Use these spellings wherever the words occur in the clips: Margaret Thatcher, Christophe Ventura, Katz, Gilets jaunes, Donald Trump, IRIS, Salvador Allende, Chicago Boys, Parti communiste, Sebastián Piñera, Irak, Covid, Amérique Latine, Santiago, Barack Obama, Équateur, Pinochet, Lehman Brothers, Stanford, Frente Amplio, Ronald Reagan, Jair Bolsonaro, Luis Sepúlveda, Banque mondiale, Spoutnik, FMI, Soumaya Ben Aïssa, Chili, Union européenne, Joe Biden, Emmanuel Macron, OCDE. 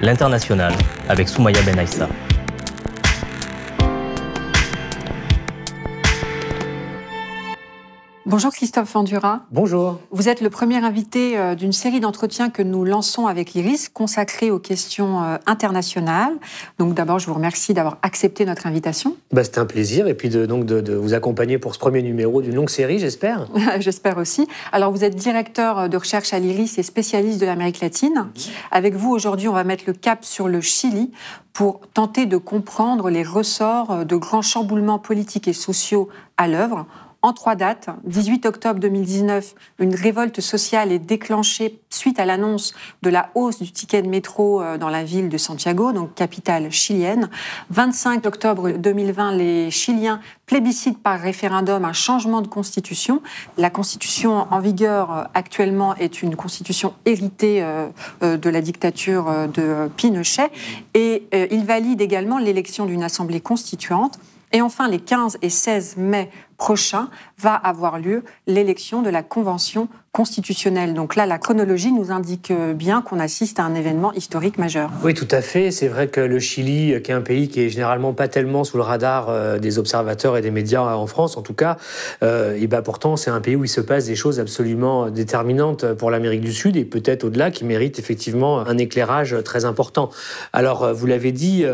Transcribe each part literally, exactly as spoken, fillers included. l'international avec Soumaya Ben Aïssa. Bonjour Christophe Ventura. Bonjour. Vous êtes le premier invité d'une série d'entretiens que nous lançons avec l'IRIS, consacrée aux questions internationales. Donc d'abord, je vous remercie d'avoir accepté notre invitation. Bah, c'était un plaisir et puis de, donc de, de vous accompagner pour ce premier numéro d'une longue série, j'espère. J'espère aussi. Alors vous êtes directeur de recherche à l'IRIS et spécialiste de l'Amérique latine. Mmh. Avec vous aujourd'hui, on va mettre le cap sur le Chili pour tenter de comprendre les ressorts de grands chamboulements politiques et sociaux à l'œuvre. En trois dates, dix-huit octobre deux mille dix-neuf, une révolte sociale est déclenchée suite à l'annonce de la hausse du ticket de métro dans la ville de Santiago, donc capitale chilienne. vingt-cinq octobre deux mille vingt, les Chiliens plébiscitent par référendum un changement de constitution. La constitution en vigueur actuellement est une constitution héritée de la dictature de Pinochet et ils valident également l'élection d'une assemblée constituante. Et enfin, les quinze et seize mai prochains, va avoir lieu l'élection de la Convention constitutionnelle. Donc là, la chronologie nous indique bien qu'on assiste à un événement historique majeur. Oui, tout à fait. C'est vrai que le Chili, qui est un pays qui est généralement pas tellement sous le radar des observateurs et des médias en France, en tout cas, euh, et ben pourtant, c'est un pays où il se passe des choses absolument déterminantes pour l'Amérique du Sud et peut-être au-delà, qui mérite effectivement un éclairage très important. Alors, vous l'avez dit,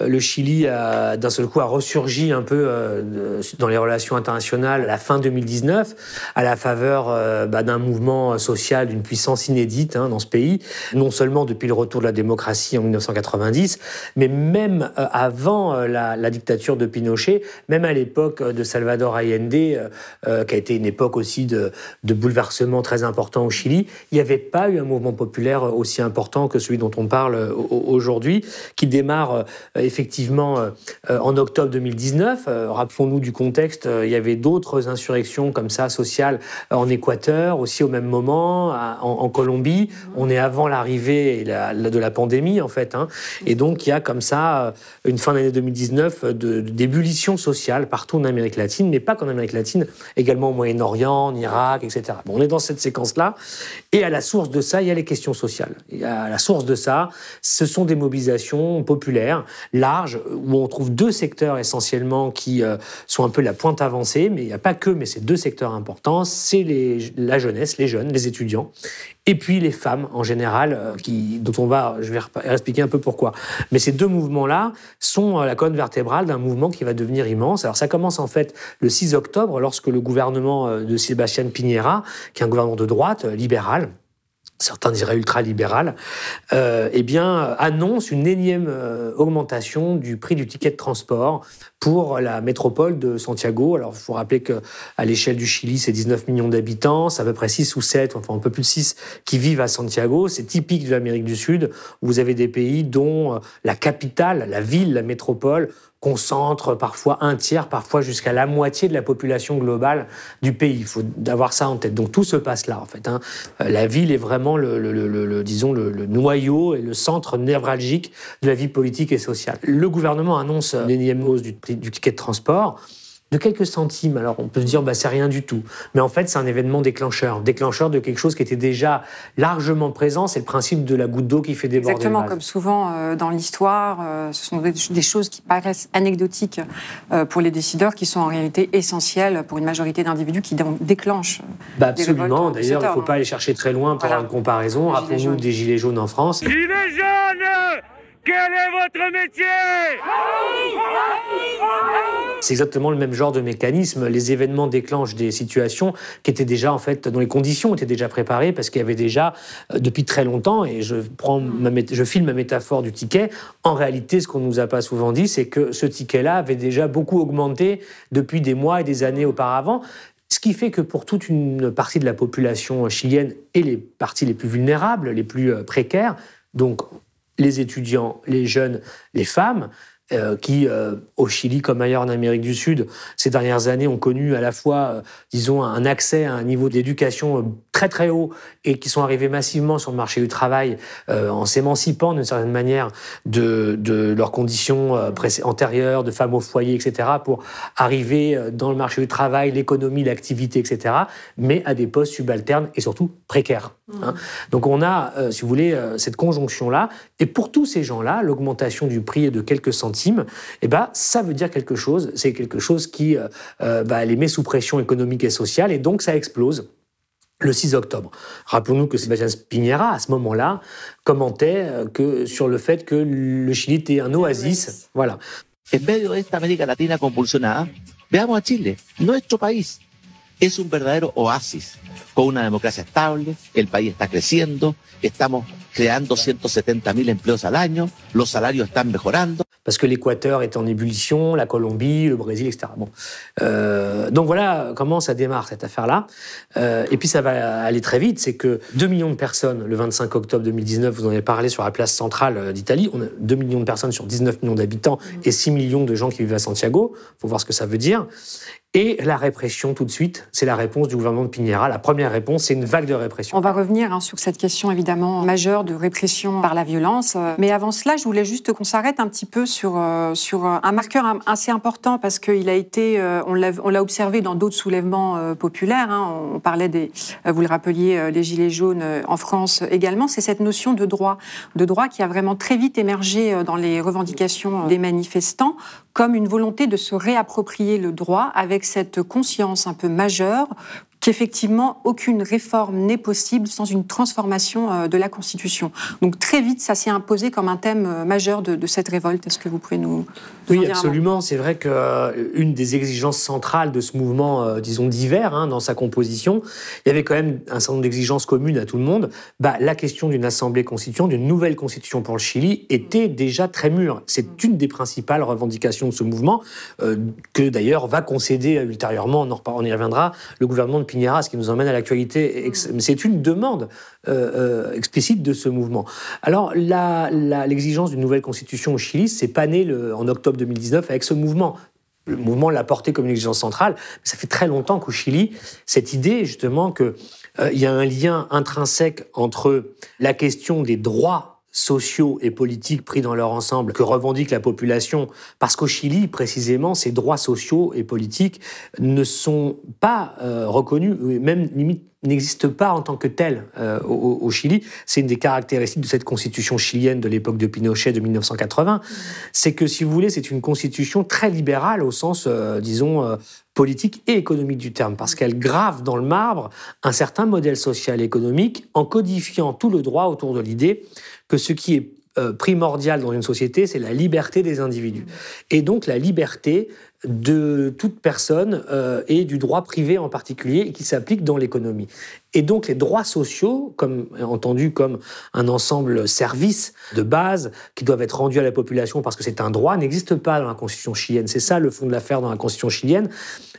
le Chili, a, d'un seul coup, a ressurgi un peu euh, dans les relations internationales à la fin deux mille dix-neuf, à la faveur euh, bah, d'un mouvement social d'une puissance inédite hein, dans ce pays, non seulement depuis le retour de la démocratie en mille neuf cent quatre-vingt-dix, mais même euh, avant euh, la, la dictature de Pinochet, même à l'époque de Salvador Allende, euh, qui a été une époque aussi de, de bouleversement très important au Chili, il n'y avait pas eu un mouvement populaire aussi important que celui dont on parle euh, aujourd'hui, qui démarre euh, effectivement euh, en octobre deux mille dix-neuf. Euh, rappelons-nous du contexte, euh, il y avait d'autres institutions insurrections comme ça, sociales, en Équateur, aussi au même moment, en, en Colombie. On est avant l'arrivée la, la, de la pandémie, en fait. Hein. Et donc, il y a comme ça une fin d'année deux mille dix-neuf de, d'ébullition sociale partout en Amérique latine, mais pas qu'en Amérique latine, également au Moyen-Orient, en Irak, et cetera. Bon, on est dans cette séquence-là. Et à la source de ça, il y a les questions sociales. Et à la source de ça, ce sont des mobilisations populaires, larges, où on trouve deux secteurs essentiellement qui euh, sont un peu la pointe avancée, mais il n'y a pas que, mais c'est deux secteurs importants, c'est les, la jeunesse, les jeunes, les étudiants, et puis les femmes en général, qui, dont on va, je vais expliquer un peu pourquoi. Mais ces deux mouvements-là sont la colonne vertébrale d'un mouvement qui va devenir immense. Alors ça commence en fait le six octobre, lorsque le gouvernement de Sebastián Piñera, qui est un gouvernement de droite, libéral, certains diraient ultra-libéral, euh, eh bien, annonce une énième euh, augmentation du prix du ticket de transport pour la métropole de Santiago. Alors, il faut rappeler qu'à l'échelle du Chili, c'est dix-neuf millions d'habitants, c'est à peu près six ou sept, enfin un peu plus de six, qui vivent à Santiago. C'est typique de l'Amérique du Sud, où vous avez des pays dont la capitale, la ville, la métropole, concentre parfois un tiers, parfois jusqu'à la moitié de la population globale du pays. Il faut avoir ça en tête. Donc tout se passe là, en fait. Hein. La ville est vraiment le, le, le, le, disons, le, le noyau et le centre névralgique de la vie politique et sociale. Le gouvernement annonce une énième hausse du, du ticket de transport de quelques centimes. Alors, on peut se dire, bah, c'est rien du tout. Mais en fait, c'est un événement déclencheur. Déclencheur de quelque chose qui était déjà largement présent. C'est le principe de la goutte d'eau qui fait déborder le vase. Exactement, comme souvent euh, dans l'histoire, euh, ce sont des, des choses qui paraissent anecdotiques euh, pour les décideurs, qui sont en réalité essentielles pour une majorité d'individus qui donc, déclenchent bah, absolument. Des D'ailleurs, il ne faut pas aller chercher très loin pour voilà. avoir une comparaison. Rappelons-nous des Gilets jaunes en France. Gilets jaunes! Quel est votre métier ? C'est exactement le même genre de mécanisme. Les événements déclenchent des situations qui étaient déjà, en fait, dont les conditions étaient déjà préparées parce qu'il y avait déjà, euh, depuis très longtemps, et je, prends ma mét- je file ma métaphore du ticket, en réalité, ce qu'on ne nous a pas souvent dit, c'est que ce ticket-là avait déjà beaucoup augmenté depuis des mois et des années auparavant. Ce qui fait que pour toute une partie de la population chilienne et les parties les plus vulnérables, les plus précaires, donc les étudiants, les jeunes, les femmes, euh, qui, euh, au Chili comme ailleurs en Amérique du Sud, ces dernières années ont connu à la fois, euh, disons, un accès à un niveau d'éducation très très haut et qui sont arrivés massivement sur le marché du travail euh, en s'émancipant d'une certaine manière de, de leurs conditions euh, antérieures, de femmes au foyer, et cetera, pour arriver dans le marché du travail, l'économie, l'activité, et cetera, mais à des postes subalternes et surtout précaires. Mmh. Hein. Donc on a, euh, si vous voulez, euh, cette conjonction-là. Et pour tous ces gens-là, l'augmentation du prix est de quelques centimes, eh ben, ça veut dire quelque chose. C'est quelque chose qui euh, bah, les met sous pression économique et sociale, et donc ça explose le six octobre. Rappelons-nous que Sebastián Piñera, à ce moment-là, commentait que, sur le fait que le Chili était un oasis. Voilà. En medio de esta América Latina convulsionada, veamos a Chile, nuestro país. Es un verdadero oasis, con una democracia estable, el país está creciendo, estamos creando cent soixante mille empleos al año, los salarios están mejorando. Parce que l'Équateur est en ébullition, la Colombie, le Brésil, et cetera. Bon. Euh, donc voilà comment ça démarre, cette affaire-là. Euh, et puis ça va aller très vite, c'est que deux millions de personnes, le vingt-cinq octobre deux mille dix-neuf, vous en avez parlé sur la place centrale d'Italie, on a deux millions de personnes sur dix-neuf millions d'habitants et six millions de gens qui vivent à Santiago, il faut voir ce que ça veut dire. Et la répression, tout de suite, c'est la réponse du gouvernement de Piñera. La première réponse, c'est une vague de répression. On va revenir hein, sur cette question, évidemment, majeure de répression par la violence. Mais avant cela, je voulais juste qu'on s'arrête un petit peu sur, euh, sur un marqueur assez important, parce qu'il a été, euh, on, l'a, on l'a observé dans d'autres soulèvements euh, populaires. Hein. On parlait des, euh, vous le rappeliez, euh, les Gilets jaunes euh, en France également. C'est cette notion de droit, de droit qui a vraiment très vite émergé euh, dans les revendications euh, des manifestants, comme une volonté de se réapproprier le droit avec cette conscience un peu majeure qu'effectivement, aucune réforme n'est possible sans une transformation de la Constitution. Donc très vite, ça s'est imposé comme un thème majeur de, de cette révolte. Est-ce que vous pouvez nous... Oui, absolument. C'est vrai qu'une des exigences centrales de ce mouvement, disons, divers, hein, dans sa composition, il y avait quand même un certain nombre d'exigences communes à tout le monde. Bah, la question d'une assemblée constituante, d'une nouvelle constitution pour le Chili, était déjà très mûre. C'est une des principales revendications de ce mouvement, euh, que d'ailleurs va concéder ultérieurement, on y reviendra, le gouvernement de Piñera, ce qui nous emmène à l'actualité. C'est une demande euh, explicite de ce mouvement. Alors, la, la, l'exigence d'une nouvelle constitution au Chili, c'est pas né le, en octobre deux mille dix-neuf avec ce mouvement. Le mouvement l'a porté comme une exigence centrale, mais ça fait très longtemps qu'au Chili, cette idée, justement, qu'il euh, y a un lien intrinsèque entre la question des droits sociaux et politiques pris dans leur ensemble que revendique la population, parce qu'au Chili, précisément, ces droits sociaux et politiques ne sont pas euh, reconnus, même limite n'existent pas en tant que tels euh, au, au Chili. C'est une des caractéristiques de cette constitution chilienne de l'époque de Pinochet de mille neuf cent quatre-vingts. C'est que, si vous voulez, c'est une constitution très libérale au sens, euh, disons, euh, politique et économique du terme, parce qu'elle grave dans le marbre un certain modèle social et économique en codifiant tout le droit autour de l'idée que ce qui est primordial dans une société, c'est la liberté des individus. Et donc la liberté de toute personne euh, et du droit privé en particulier, et qui s'applique dans l'économie. Et donc les droits sociaux, comme, entendus comme un ensemble service de base qui doivent être rendus à la population parce que c'est un droit, n'existent pas dans la Constitution chilienne. C'est ça le fond de l'affaire dans la Constitution chilienne.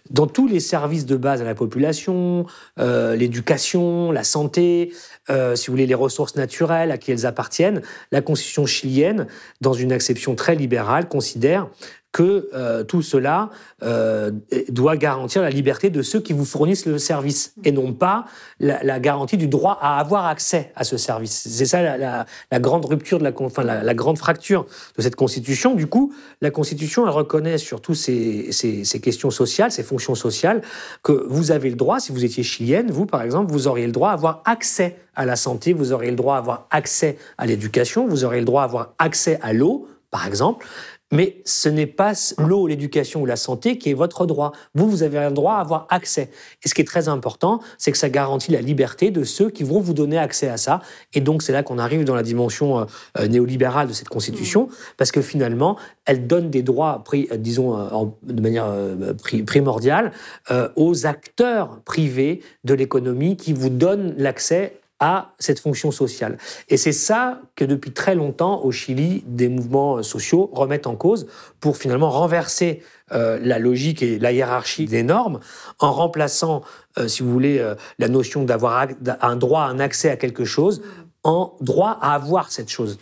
Dans tous les services de base à la population, euh, l'éducation, la santé, euh, si vous voulez, les ressources naturelles à qui elles appartiennent, la Constitution chilienne, dans une acception très libérale, considère que euh, tout cela euh, doit garantir la liberté de ceux qui vous fournissent le service, et non pas la, la garantie du droit à avoir accès à ce service. C'est ça la, la, la grande rupture, de la, enfin, la, la grande fracture de cette Constitution. Du coup, la Constitution, elle reconnaît sur toutes ces, ces, ces questions sociales, ces fonctions sociales, que vous avez le droit, si vous étiez chilienne, vous par exemple, vous auriez le droit à avoir accès à la santé, vous auriez le droit à avoir accès à l'éducation, vous auriez le droit à avoir accès à l'eau, par exemple. Mais ce n'est pas l'eau, l'éducation ou la santé qui est votre droit. Vous, vous avez un droit à avoir accès. Et ce qui est très important, c'est que ça garantit la liberté de ceux qui vont vous donner accès à ça. Et donc, c'est là qu'on arrive dans la dimension euh, néolibérale de cette Constitution, mmh. parce que finalement, elle donne des droits, disons, en, de manière euh, primordiale, euh, aux acteurs privés de l'économie qui vous donnent l'accès à cette fonction sociale. Et c'est ça que, depuis très longtemps, au Chili, des mouvements sociaux remettent en cause pour finalement renverser euh, la logique et la hiérarchie des normes en remplaçant, euh, si vous voulez, euh, la notion d'avoir un droit, un accès à quelque chose en droit à avoir cette chose.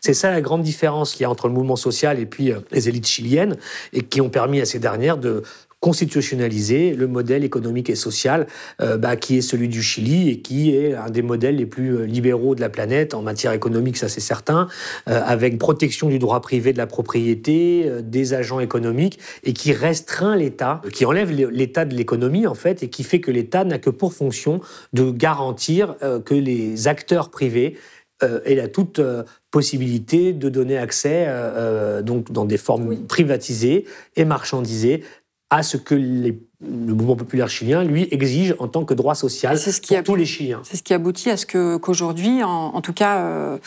C'est ça la grande différence qu'il y a entre le mouvement social et puis les élites chiliennes, et qui ont permis à ces dernières de constitutionnaliser le modèle économique et social euh, bah, qui est celui du Chili et qui est un des modèles les plus libéraux de la planète en matière économique, ça c'est certain, euh, avec protection du droit privé de la propriété, euh, des agents économiques, et qui restreint l'État, qui enlève l'État de l'économie en fait, et qui fait que l'État n'a que pour fonction de garantir euh, que les acteurs privés Euh, et la toute euh, possibilité de donner accès, euh, donc dans des formes oui. privatisées et marchandisées, à ce que les, le mouvement populaire chilien, lui, exige en tant que droit social ce pour qui tous les Chiliens. C'est ce qui aboutit à ce que, qu'aujourd'hui, en, en tout cas, euh,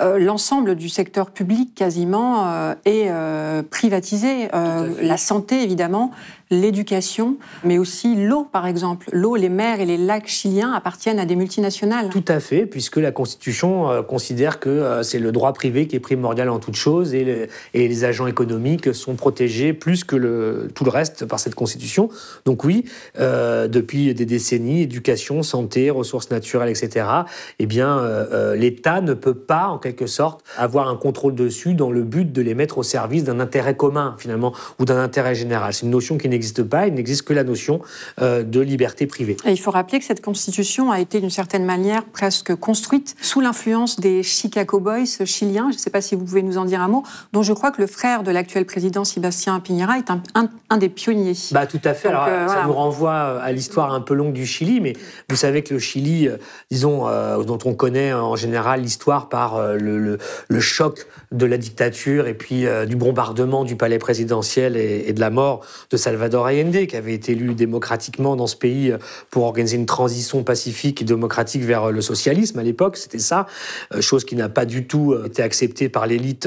euh, l'ensemble du secteur public, quasiment, euh, est euh, privatisé. Euh, la santé, évidemment, l'éducation, mais aussi l'eau, par exemple. L'eau, les mers et les lacs chiliens appartiennent à des multinationales. Tout à fait, puisque la Constitution euh, considère que euh, c'est le droit privé qui est primordial en toute chose, et, le, et les agents économiques sont protégés plus que le, tout le reste par cette Constitution. Donc oui, euh, depuis des décennies, éducation, santé, ressources naturelles, et cetera, eh bien, euh, l'État ne peut pas, en quelque sorte, avoir un contrôle dessus dans le but de les mettre au service d'un intérêt commun, finalement, ou d'un intérêt général. C'est une notion qui n'existe pas, il n'existe que la notion euh, de liberté privée. Et il faut rappeler que cette Constitution a été, d'une certaine manière, presque construite sous l'influence des Chicago Boys chiliens, je ne sais pas si vous pouvez nous en dire un mot, dont je crois que le frère de l'actuel président, Sebastián Piñera, est un, un, un des pionniers. Bah, tout à fait. Alors, ça voilà. nous renvoie à l'histoire un peu longue du Chili, mais vous savez que le Chili, disons, euh, dont on connaît en général l'histoire par euh, le, le, le choc de la dictature et puis euh, du bombardement du palais présidentiel et, et de la mort de Salvador Allende, qui avait été élu démocratiquement dans ce pays pour organiser une transition pacifique et démocratique vers le socialisme à l'époque, c'était ça, euh, chose qui n'a pas du tout été acceptée par l'élite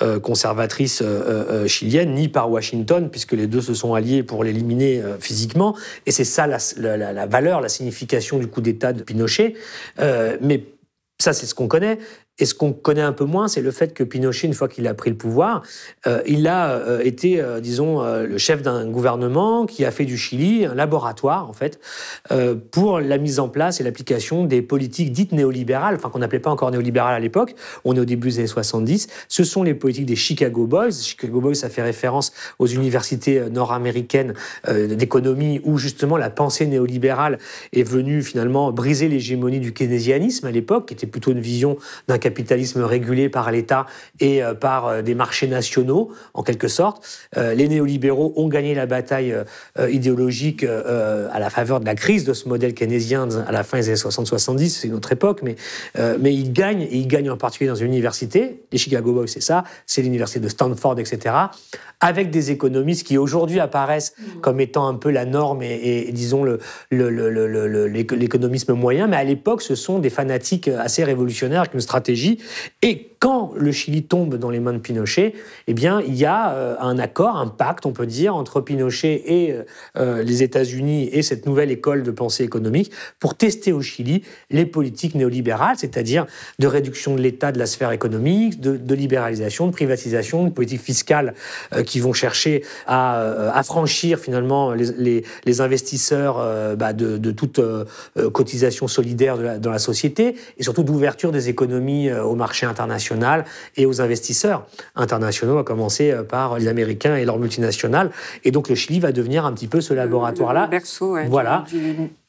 euh, conservatrice euh, euh, chilienne, ni par Washington, puisque les deux se sont alliés pour l'éliminer physiquement, et c'est ça la, la, la valeur, la signification du coup d'État de Pinochet. Euh, mais ça, c'est ce qu'on connaît. Et ce qu'on connaît un peu moins, c'est le fait que Pinochet, une fois qu'il a pris le pouvoir, euh, il a euh, été, euh, disons, euh, le chef d'un gouvernement qui a fait du Chili un laboratoire, en fait, euh, pour la mise en place et l'application des politiques dites néolibérales, enfin, qu'on n'appelait pas encore néolibérales à l'époque, on est au début des années soixante-dix, ce sont les politiques des Chicago Boys. Chicago Boys, ça fait référence aux universités nord-américaines euh, d'économie, où, justement, la pensée néolibérale est venue, finalement, briser l'hégémonie du keynésianisme à l'époque, qui était plutôt une vision d'un capitalisme régulé par l'État et par des marchés nationaux, en quelque sorte. Les néolibéraux ont gagné la bataille idéologique à la faveur de la crise de ce modèle keynésien à la fin des années soixante soixante-dix, c'est une autre époque, mais, mais ils gagnent, et ils gagnent en particulier dans une université, les Chicago Boys, c'est ça, c'est l'université de Stanford, et cetera, avec des économistes qui aujourd'hui apparaissent comme étant un peu la norme et, et disons, le, le, le, le, le, l'économisme moyen, mais à l'époque, ce sont des fanatiques assez révolutionnaires qui ont une stratégie. Et quand le Chili tombe dans les mains de Pinochet, eh bien, il y a un accord, un pacte, on peut dire, entre Pinochet et euh, les États-Unis et cette nouvelle école de pensée économique pour tester au Chili les politiques néolibérales, c'est-à-dire de réduction de l'État, de la sphère économique, de, de libéralisation, de privatisation, de politiques fiscales euh, qui vont chercher à euh, affranchir finalement les, les, les investisseurs euh, bah, de, de toute euh, cotisation solidaire de la, dans la société, et surtout d'ouverture des économies au marché international et aux investisseurs internationaux, à commencer par les Américains et leurs multinationales. Et donc le Chili va devenir un petit peu ce laboratoire-là. Le berceau, ouais, voilà. Du...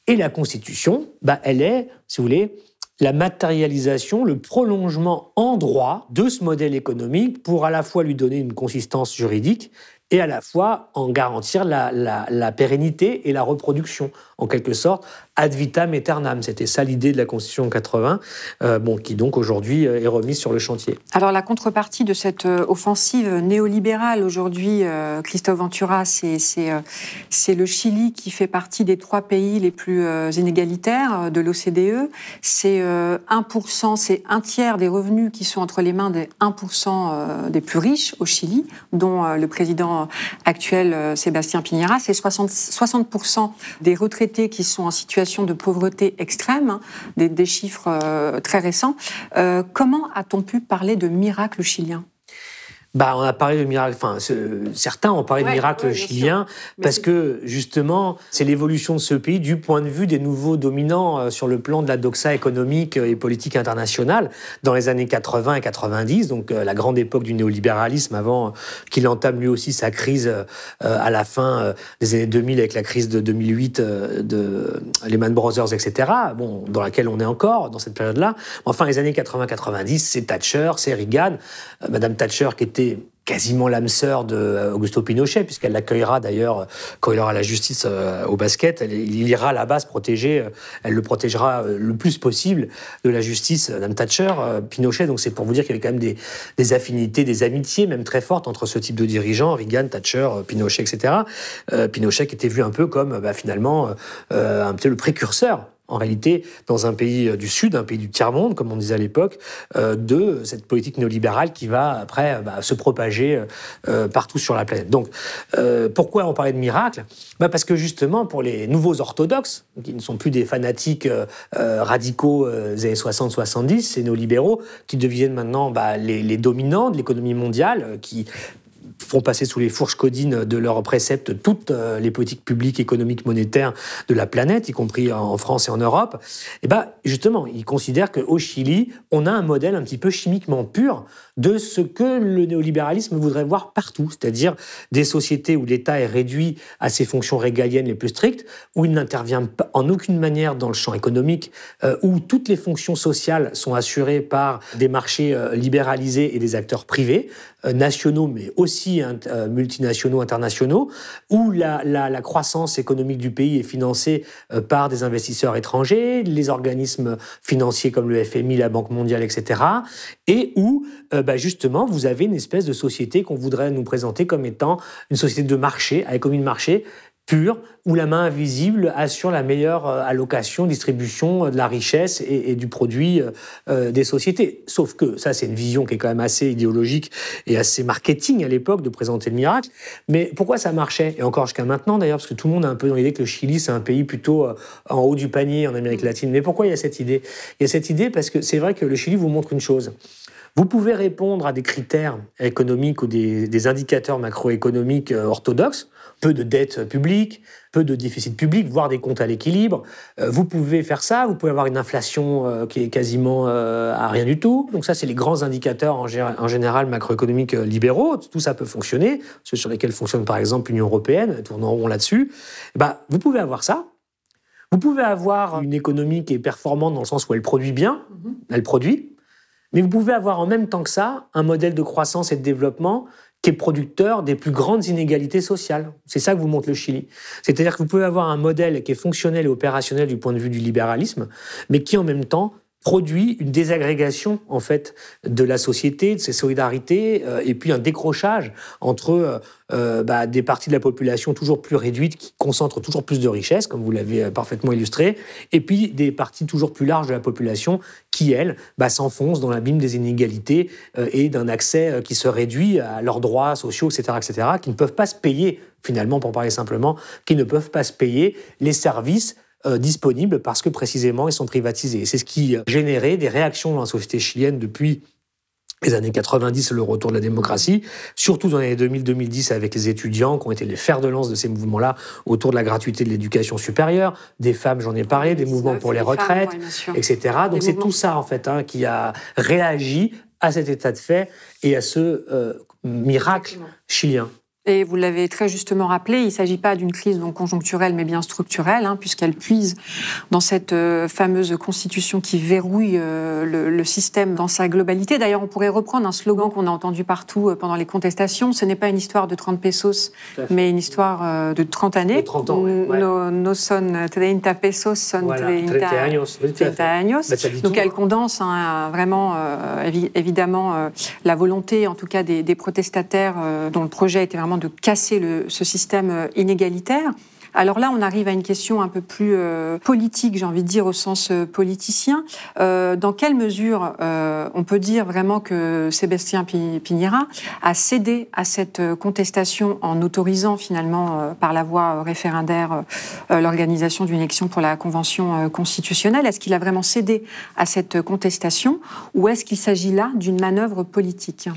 Et la Constitution, bah, elle est, si vous voulez, la matérialisation, le prolongement en droit de ce modèle économique pour à la fois lui donner une consistance juridique et à la fois en garantir la, la, la pérennité et la reproduction, en quelque sorte, ad vitam aeternam. C'était ça l'idée de la Constitution quatre-vingts, euh, bon, qui donc aujourd'hui est remise sur le chantier. Alors la contrepartie de cette offensive néolibérale aujourd'hui, euh, Christophe Ventura, c'est, c'est, euh, c'est le Chili qui fait partie des trois pays les plus euh, inégalitaires de l'O C D E. C'est euh, un pour cent, c'est un tiers des revenus qui sont entre les mains des un pour cent euh, des plus riches au Chili, dont euh, le président actuel Sebastián Piñera, c'est soixante pour cent des retraités qui sont en situation de pauvreté extrême, hein, des, des chiffres euh, très récents. Euh, comment a-t-on pu parler de miracle chilien ? Bah, on a parlé de miracle, enfin, certains ont parlé ouais, de miracle ouais, chilien, parce que, justement, c'est l'évolution de ce pays du point de vue des nouveaux dominants sur le plan de la doxa économique et politique internationale dans les années quatre-vingts et quatre-vingt-dix, donc la grande époque du néolibéralisme avant qu'il entame lui aussi sa crise à la fin des années deux mille avec la crise de deux mille huit de Lehman Brothers, et cetera, bon, dans laquelle on est encore, dans cette période-là. Enfin, les années quatre-vingts quatre-vingt-dix, c'est Thatcher, c'est Reagan, Madame Thatcher qui était quasiment l'âme sœur d'Augusto Pinochet, puisqu'elle l'accueillera d'ailleurs quand il aura la justice au basket. Il ira là-bas se protéger, elle le protégera le plus possible de la justice, Mme Thatcher, Pinochet. Donc c'est pour vous dire qu'il y avait quand même des, des affinités, des amitiés même très fortes entre ce type de dirigeants, Reagan, Thatcher, Pinochet, et cetera. Euh, Pinochet qui était vu un peu comme bah, finalement euh, un petit peu le précurseur, en réalité, dans un pays du Sud, un pays du tiers-monde, comme on disait à l'époque, euh, de cette politique néolibérale qui va après bah, se propager euh, partout sur la planète. Donc, euh, pourquoi on parlait de miracle ? Bah parce que justement, pour les nouveaux orthodoxes, qui ne sont plus des fanatiques euh, radicaux euh, des années soixante soixante-dix, ces néolibéraux, qui deviennent maintenant bah, les, les dominants de l'économie mondiale, euh, qui font passer sous les fourches codines de leurs préceptes toutes les politiques publiques, économiques, monétaires de la planète, y compris en France et en Europe, et bien, justement, ils considèrent qu'au Chili, on a un modèle un petit peu chimiquement pur de ce que le néolibéralisme voudrait voir partout, c'est-à-dire des sociétés où l'État est réduit à ses fonctions régaliennes les plus strictes, où il n'intervient en aucune manière dans le champ économique, où toutes les fonctions sociales sont assurées par des marchés libéralisés et des acteurs privés, nationaux, mais aussi euh, multinationaux, internationaux, où la, la, la croissance économique du pays est financée euh, par des investisseurs étrangers, les organismes financiers comme le F M I, la Banque mondiale, et cetera, et où, euh, bah, justement, vous avez une espèce de société qu'on voudrait nous présenter comme étant une société de marché, à l'économie de marché pure, où la main invisible assure la meilleure allocation, distribution de la richesse et, et du produit euh, des sociétés. Sauf que, ça c'est une vision qui est quand même assez idéologique et assez marketing à l'époque de présenter le miracle, mais pourquoi ça marchait ? Et encore jusqu'à maintenant d'ailleurs, parce que tout le monde a un peu dans l'idée que le Chili c'est un pays plutôt euh, en haut du panier en Amérique latine. Mais pourquoi il y a cette idée ? Il y a cette idée parce que c'est vrai que le Chili vous montre une chose. Vous pouvez répondre à des critères économiques ou des, des indicateurs macroéconomiques orthodoxes, peu de dette publique, peu de déficit public, voire des comptes à l'équilibre. Euh, vous pouvez faire ça, vous pouvez avoir une inflation euh, qui est quasiment euh, à rien du tout. Donc ça, c'est les grands indicateurs en, gé- en général macroéconomiques libéraux. Tout ça peut fonctionner, ceux sur lesquels fonctionne par exemple l'Union européenne, tournant rond là-dessus. Bah, vous pouvez avoir ça. Vous pouvez avoir une économie qui est performante dans le sens où elle produit bien, mm-hmm. elle produit, mais vous pouvez avoir en même temps que ça un modèle de croissance et de développement qui est producteur des plus grandes inégalités sociales. C'est ça que vous montre le Chili. C'est-à-dire que vous pouvez avoir un modèle qui est fonctionnel et opérationnel du point de vue du libéralisme, mais qui en même temps produit une désagrégation en fait de la société, de ses solidarités, euh, et puis un décrochage entre euh, bah, des parties de la population toujours plus réduites qui concentrent toujours plus de richesses, comme vous l'avez parfaitement illustré, et puis des parties toujours plus larges de la population qui, elles, bah, s'enfoncent dans l'abîme des inégalités euh, et d'un accès qui se réduit à leurs droits sociaux, et cetera, et cetera, qui ne peuvent pas se payer, finalement, pour en parler simplement, qui ne peuvent pas se payer les services Euh, disponibles parce que précisément ils sont privatisés. C'est ce qui a généré des réactions dans la société chilienne depuis les années quatre-vingt-dix, le retour de la démocratie, surtout dans les années deux mille à deux mille dix avec les étudiants qui ont été les fers de lance de ces mouvements-là autour de la gratuité de l'éducation supérieure, des femmes, j'en ai parlé, des mouvements pour les retraites, et cetera. Donc c'est tout ça en fait hein, qui a réagi à cet état de fait et à ce euh, miracle chilien. Et vous l'avez très justement rappelé, il ne s'agit pas d'une crise donc conjoncturelle, mais bien structurelle, hein, puisqu'elle puise dans cette euh, fameuse constitution qui verrouille euh, le, le système dans sa globalité. D'ailleurs, on pourrait reprendre un slogan qu'on a entendu partout euh, pendant les contestations. Ce n'est pas une histoire de trente pesos, mais une histoire euh, de trente années. De trente ans, oui. Ouais. No, no son treinta pesos, son voilà, treinta años. Donc elle condense hein, vraiment, euh, évidemment, euh, la volonté, en tout cas, des, des protestataires euh, dont le projet était vraiment de casser le, ce système inégalitaire. Alors là, on arrive à une question un peu plus euh, politique, j'ai envie de dire, au sens euh, politicien. Euh, dans quelle mesure euh, on peut dire vraiment que Sebastián Piñera a cédé à cette contestation en autorisant finalement, euh, par la voie référendaire, euh, l'organisation d'une élection pour la Convention euh, constitutionnelle ? Est-ce qu'il a vraiment cédé à cette contestation ou est-ce qu'il s'agit là d'une manœuvre politique ?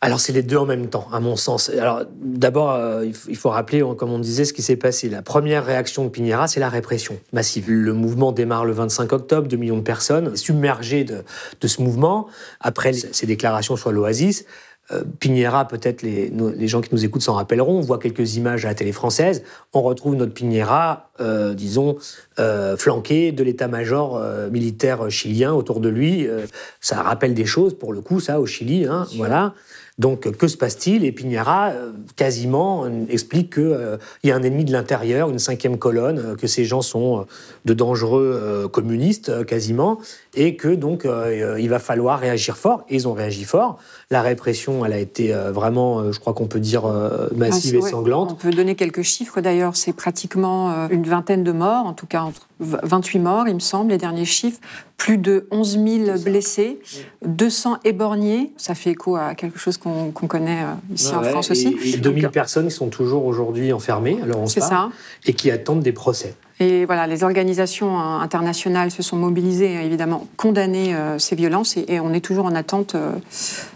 Alors, c'est les deux en même temps, à mon sens. Alors, d'abord, euh, il faut rappeler, comme on disait, ce qui s'est passé. La première réaction de Piñera, c'est la répression massive. Le mouvement démarre le vingt-cinq octobre, deux millions de personnes submergées de, de ce mouvement. Après ces déclarations sur l'Oasis, euh, Piñera, peut-être les, nos, les gens qui nous écoutent s'en rappelleront, on voit quelques images à la télé française, on retrouve notre Piñera, euh, disons, euh, flanqué de l'état-major euh, militaire chilien autour de lui. Euh, ça rappelle des choses, pour le coup, ça, au Chili, hein, sure. Voilà. Donc, que se passe-t-il? Et Piñera, quasiment, explique qu'il euh, y a un ennemi de l'intérieur, une cinquième colonne, que ces gens sont de dangereux euh, communistes, quasiment, et que, donc, euh, il va falloir réagir fort. Et ils ont réagi fort. La répression, elle a été euh, vraiment, euh, je crois qu'on peut dire, euh, massive ah, et ouais. sanglante. On peut donner quelques chiffres, d'ailleurs. C'est pratiquement euh, une vingtaine de morts, en tout cas, entre vingt-huit morts, il me semble, les derniers chiffres. Plus de onze mille blessés, deux cents éborgnés. Ça fait écho à quelque chose qu'on, qu'on connaît ici ah en ouais, France et, aussi. Et deux mille personnes qui sont toujours aujourd'hui enfermées, alors on se parle, et qui attendent des procès. Et voilà, les organisations internationales se sont mobilisées, évidemment, condamner euh, ces violences, et, et on est toujours en attente. Euh,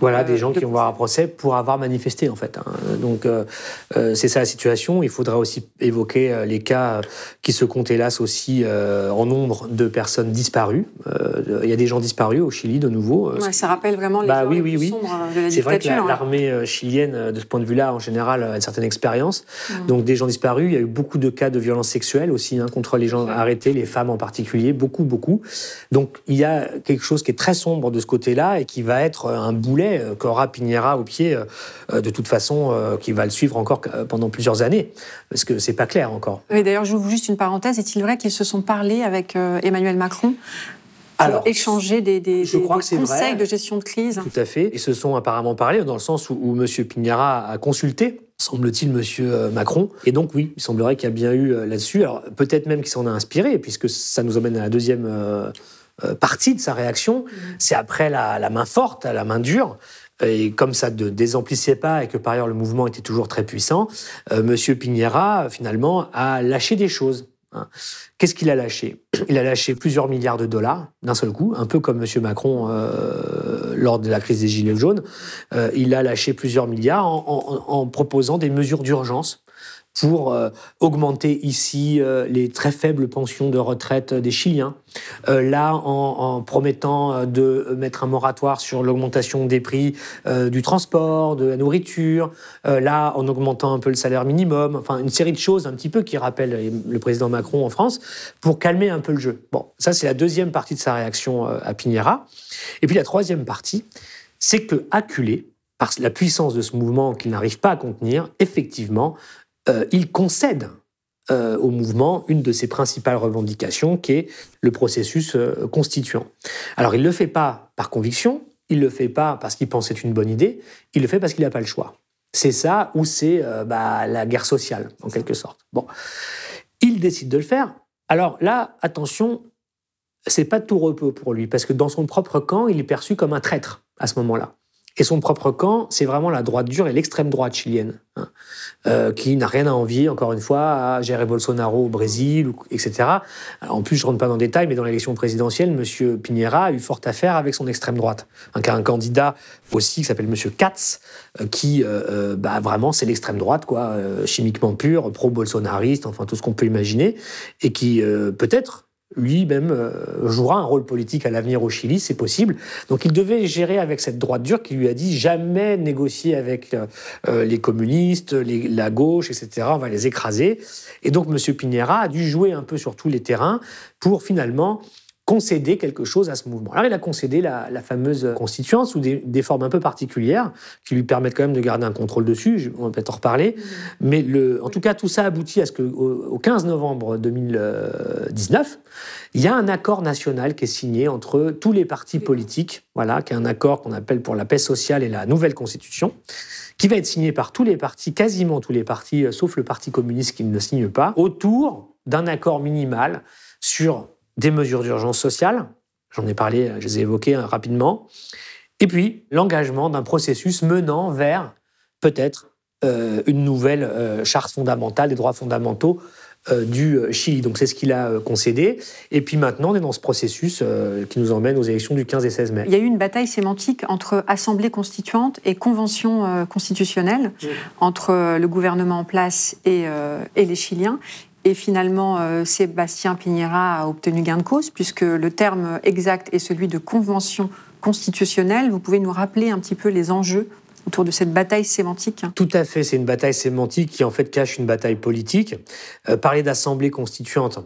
voilà, euh, des gens de... qui vont voir un procès pour avoir manifesté, en fait. Hein. Donc, euh, euh, c'est ça la situation. Il faudra aussi évoquer euh, les cas qui se comptent, hélas, aussi euh, en nombre de personnes disparues. Il euh, y a des gens disparus au Chili, de nouveau. Euh, ouais, ça rappelle vraiment les bah, gens oui, les oui, plus oui. sombres de la c'est dictature. C'est vrai que la, hein. l'armée chilienne, de ce point de vue-là, en général, a une certaine expérience. Mmh. Donc, des gens disparus. Il y a eu beaucoup de cas de violences sexuelles aussi, hein, contre les gens arrêtés, les femmes en particulier, beaucoup, beaucoup. Donc, il y a quelque chose qui est très sombre de ce côté-là et qui va être un boulet qu'aura Piñera au pied, de toute façon, qui va le suivre encore pendant plusieurs années, parce que c'est pas clair encore. Et d'ailleurs, j'ouvre juste une parenthèse, est-il vrai qu'ils se sont parlé avec Emmanuel Macron ? Alors, échanger des, des, je des, crois des que c'est conseils vrai. De gestion de crise. Tout à fait. Ils se sont apparemment parlé dans le sens où, où M. Piñera a consulté, semble-t-il, M. Macron. Et donc, oui, il semblerait qu'il y a bien eu euh, là-dessus. Alors, peut-être même qu'il s'en a inspiré, puisque ça nous amène à la deuxième euh, euh, partie de sa réaction. Mmh. C'est après la, la main forte, la main dure. Et comme ça ne désemplissait pas et que par ailleurs le mouvement était toujours très puissant, euh, M. Piñera, finalement, a lâché des choses. Qu'est-ce qu'il a lâché ? Il a lâché plusieurs milliards de dollars d'un seul coup, un peu comme M. Macron euh, lors de la crise des Gilets jaunes. Euh, il a lâché plusieurs milliards en, en, en proposant des mesures d'urgence pour euh, augmenter ici euh, les très faibles pensions de retraite des Chiliens, euh, là en, en promettant de mettre un moratoire sur l'augmentation des prix euh, du transport, de la nourriture, euh, là en augmentant un peu le salaire minimum, enfin une série de choses un petit peu qui rappellent le président Macron en France, pour calmer un peu le jeu. Bon, ça c'est la deuxième partie de sa réaction à Piñera. Et puis la troisième partie, c'est que, acculé par la puissance de ce mouvement qu'il n'arrive pas à contenir, effectivement, Euh, il concède euh, au mouvement une de ses principales revendications, qui est le processus euh, constituant. Alors, il ne le fait pas par conviction, il ne le fait pas parce qu'il pense que c'est une bonne idée, il le fait parce qu'il n'a pas le choix. C'est ça ou c'est euh, bah, la guerre sociale, en quelque sorte. Bon. Il décide de le faire. Alors là, attention, c'est pas tout repos pour lui, parce que dans son propre camp, il est perçu comme un traître à ce moment-là. Et son propre camp, c'est vraiment la droite dure et l'extrême droite chilienne, hein, euh, qui n'a rien à envier, encore une fois, à Jair Bolsonaro au Brésil, et cetera. Alors, en plus, je ne rentre pas dans le détail, mais dans l'élection présidentielle, M. Piñera a eu fort affaire avec son extrême droite. Hein, car un candidat aussi qui s'appelle M. Katz, euh, qui, euh, bah, vraiment, c'est l'extrême droite, quoi, euh, chimiquement pure, pro-bolsonariste, enfin, tout ce qu'on peut imaginer, et qui, euh, peut-être, lui-même euh, jouera un rôle politique à l'avenir au Chili, c'est possible. Donc il devait gérer avec cette droite dure qui lui a dit jamais négocier avec euh, les communistes, les, la gauche, et cetera. On va les écraser. Et donc M. Piñera a dû jouer un peu sur tous les terrains pour finalement concéder quelque chose à ce mouvement. Alors il a concédé la, la fameuse constituante sous des, des formes un peu particulières qui lui permettent quand même de garder un contrôle dessus, je, on va peut-être en reparler, mais le, en tout cas tout ça aboutit à ce qu'au quinze novembre deux mille dix-neuf, il y a un accord national qui est signé entre tous les partis politiques, voilà, qui est un accord qu'on appelle pour la paix sociale et la nouvelle constitution, qui va être signé par tous les partis, quasiment tous les partis, sauf le Parti communiste qui ne le signe pas, autour d'un accord minimal sur des mesures d'urgence sociale, j'en ai parlé, je les ai évoquées rapidement, et puis l'engagement d'un processus menant vers peut-être euh, une nouvelle euh, charte fondamentale, des droits fondamentaux euh, du Chili. Donc c'est ce qu'il a euh, concédé. Et puis maintenant, on est dans ce processus euh, qui nous emmène aux élections du quinze et seize mai. Il y a eu une bataille sémantique entre Assemblée constituante et Convention euh, constitutionnelle, mmh. entre euh, le gouvernement en place et, euh, et les Chiliens. Et finalement, euh, Sebastián Piñera a obtenu gain de cause, puisque le terme exact est celui de Convention constitutionnelle. Vous pouvez nous rappeler un petit peu les enjeux autour de cette bataille sémantique? Tout à fait, c'est une bataille sémantique qui en fait cache une bataille politique. Euh, parler d'assemblée constituante,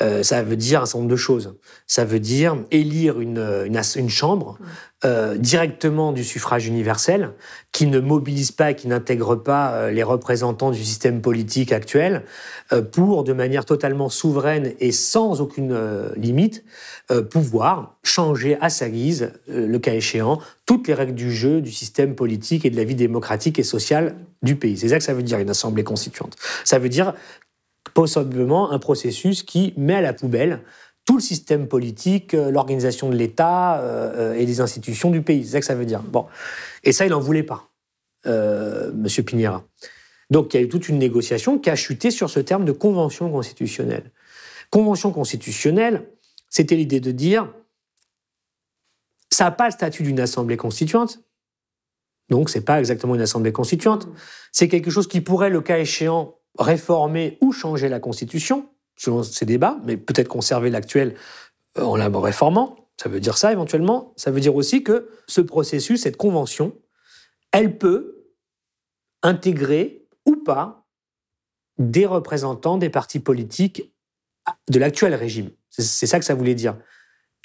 euh, ça veut dire un certain nombre de choses. Ça veut dire élire une, une, une chambre euh, directement du suffrage universel, qui ne mobilise pas, qui n'intègre pas les représentants du système politique actuel, euh, pour, de manière totalement souveraine et sans aucune euh, limite, euh, pouvoir changer à sa guise, euh, le cas échéant, toutes les règles du jeu, du système politique et de la vie démocratique et sociale du pays. C'est ça que ça veut dire, une assemblée constituante. Ça veut dire, possiblement, un processus qui met à la poubelle tout le système politique, l'organisation de l'État euh, et des institutions du pays. C'est ça que ça veut dire. Bon. Et ça, il n'en voulait pas, euh, M. Piñera. Donc, il y a eu toute une négociation qui a chuté sur ce terme de convention constitutionnelle. Convention constitutionnelle, c'était l'idée de dire... Ça n'a pas le statut d'une assemblée constituante, donc ce n'est pas exactement une assemblée constituante. C'est quelque chose qui pourrait, le cas échéant, réformer ou changer la Constitution, selon ces débats, mais peut-être conserver l'actuelle en la réformant. Ça veut dire ça, éventuellement. Ça veut dire aussi que ce processus, cette convention, elle peut intégrer ou pas des représentants des partis politiques de l'actuel régime. C'est ça que ça voulait dire.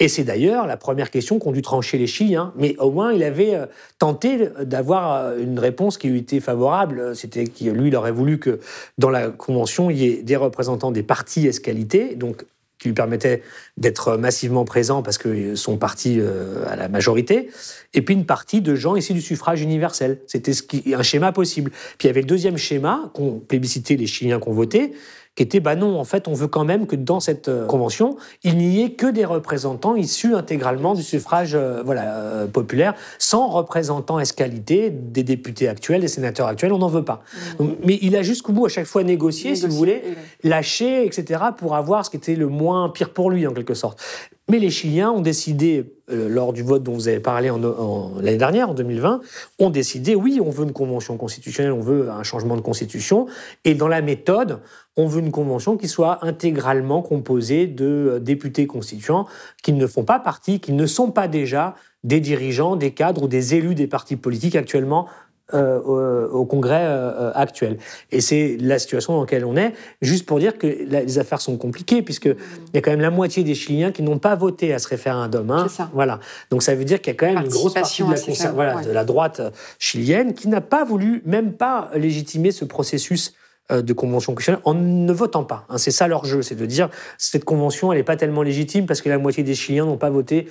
Et c'est d'ailleurs la première question qu'ont dû trancher les Chiliens. Mais au moins, il avait tenté d'avoir une réponse qui lui était favorable. C'était que lui, il aurait voulu que dans la Convention, il y ait des représentants des partis esqualités, donc qui lui permettaient d'être massivement présents parce que son parti euh, à la majorité, et puis une partie de gens issus du suffrage universel. C'était ce qui, un schéma possible. Puis il y avait le deuxième schéma qu'ont plébiscité les Chiliens qui ont voté, qui était, bah non, en fait, on veut quand même que dans cette convention, il n'y ait que des représentants issus intégralement du suffrage euh, voilà, euh, populaire, sans représentants esqualités des députés actuels, des sénateurs actuels, on n'en veut pas. Mmh. Donc, mais il a jusqu'au bout, à chaque fois, négocié, négocié si vous voulez, oui. lâché, et cetera, pour avoir ce qui était le moins pire pour lui, en quelque sorte. Mais les Chiliens ont décidé, euh, lors du vote dont vous avez parlé en, en, l'année dernière, en deux mille vingt, ont décidé, oui, on veut une convention constitutionnelle, on veut un changement de constitution, et dans la méthode, on veut une convention qui soit intégralement composée de députés constituants qui ne font pas partie, qui ne sont pas déjà des dirigeants, des cadres ou des élus des partis politiques actuellement euh, au, au Congrès euh, actuel. Et c'est la situation dans laquelle on est, juste pour dire que la, les affaires sont compliquées, puisqu'il y a quand même la moitié des Chiliens qui n'ont pas voté à ce référendum. Hein. C'est ça. Voilà. Donc ça veut dire qu'il y a quand même une grosse partie de la, conser- voilà, ouais. de la droite chilienne qui n'a pas voulu, même pas légitimer ce processus de convention constitutionnelle en ne votant pas. C'est ça leur jeu, c'est de dire cette convention, elle n'est pas tellement légitime parce que la moitié des Chiliens n'ont pas voté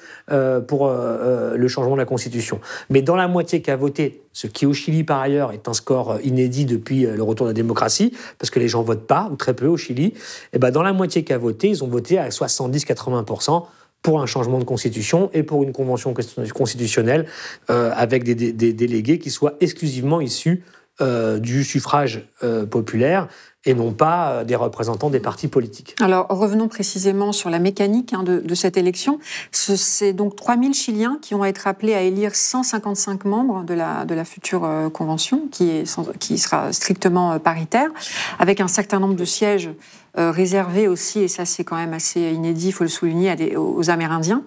pour le changement de la Constitution. Mais dans la moitié qui a voté, ce qui au Chili par ailleurs est un score inédit depuis le retour de la démocratie, parce que les gens ne votent pas, ou très peu au Chili, et ben dans la moitié qui a voté, ils ont voté à soixante-dix à quatre-vingts pour cent pour un changement de constitution et pour une convention constitutionnelle avec des, des, des délégués qui soient exclusivement issus Euh, du suffrage euh, populaire et non pas euh, des représentants des partis politiques. Alors, revenons précisément sur la mécanique hein, de, de cette élection. Ce, c'est donc trois mille Chiliens qui vont être appelés à élire cent cinquante-cinq membres de la, de la future euh, convention, qui, est, qui sera strictement euh, paritaire, avec un certain nombre de sièges euh, réservés aussi, et ça c'est quand même assez inédit, il faut le souligner, à des, aux Amérindiens.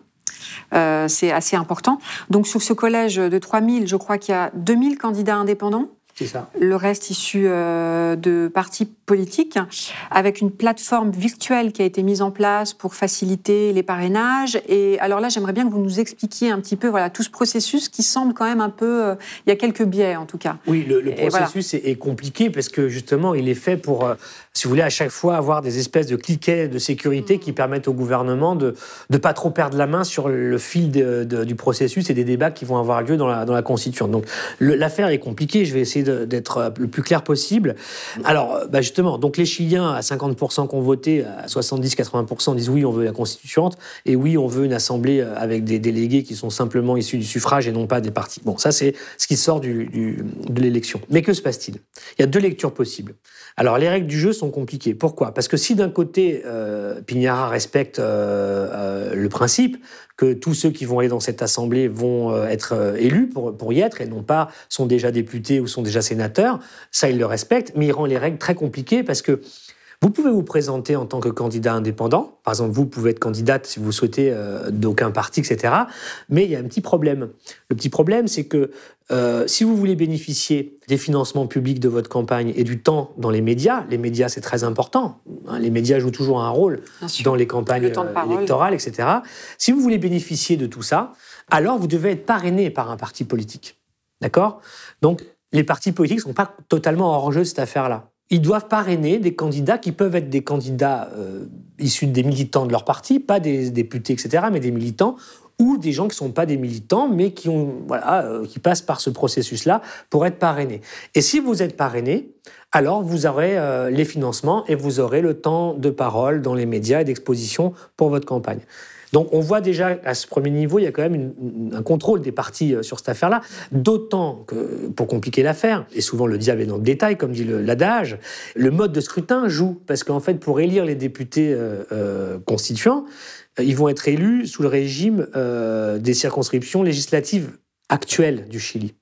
Euh, c'est assez important. Donc, sur ce collège de trois mille, je crois qu'il y a deux mille candidats indépendants. C'est ça. Le reste issu euh, de partis politiques, avec une plateforme virtuelle qui a été mise en place pour faciliter les parrainages. Et alors là, j'aimerais bien que vous nous expliquiez un petit peu voilà, tout ce processus qui semble quand même un peu... Euh, il y a quelques biais, en tout cas. Oui, le, le processus voilà. est, est compliqué parce que, justement, il est fait pour, euh, si vous voulez, à chaque fois avoir des espèces de cliquets de sécurité mmh. qui permettent au gouvernement de ne pas trop perdre la main sur le fil de, de, du processus et des débats qui vont avoir lieu dans la, dans la Constitution. Donc, le, l'affaire est compliquée. Je vais essayer d'être le plus clair possible. Alors, bah justement, donc les Chiliens, à cinquante pour cent qui ont voté, à soixante-dix à quatre-vingts pour cent disent oui, on veut la Constituante, et oui, on veut une assemblée avec des délégués qui sont simplement issus du suffrage et non pas des partis. Bon, ça, c'est ce qui sort du, du, de l'élection. Mais que se passe-t-il ? Il y a deux lectures possibles. Alors, les règles du jeu sont sont compliquées. Pourquoi? Parce que si d'un côté, euh, Piñera respecte euh, euh, le principe que tous ceux qui vont aller dans cette assemblée vont euh, être euh, élus pour, pour y être et non pas sont déjà députés ou sont déjà sénateurs, ça il le respecte, mais il rend les règles très compliquées parce que vous pouvez vous présenter en tant que candidat indépendant, par exemple vous pouvez être candidate si vous souhaitez euh, d'aucun parti, et cetera. Mais il y a un petit problème. Le petit problème, c'est que euh, si vous voulez bénéficier des financements publics de votre campagne et du temps dans les médias, les médias c'est très important, hein, les médias jouent toujours un rôle dans les campagnes euh, électorales, et cetera. Si vous voulez bénéficier de tout ça, alors vous devez être parrainé par un parti politique. D'accord ? Donc les partis politiques ne sont pas totalement hors jeu de cette affaire-là. Ils doivent parrainer des candidats qui peuvent être des candidats euh, issus des militants de leur parti, pas des députés, et cetera, mais des militants, ou des gens qui ne sont pas des militants, mais qui, ont, voilà, euh, qui passent par ce processus-là pour être parrainés. Et si vous êtes parrainé, alors vous aurez euh, les financements et vous aurez le temps de parole dans les médias et d'exposition pour votre campagne. Donc on voit déjà, à ce premier niveau, il y a quand même une, une, un contrôle des partis sur cette affaire-là, d'autant que, pour compliquer l'affaire, et souvent le diable est dans le détail, comme dit le, l'adage, le mode de scrutin joue, parce qu'en fait, pour élire les députés euh, euh, constituants, ils vont être élus sous le régime euh, des circonscriptions législatives actuelles du Chili.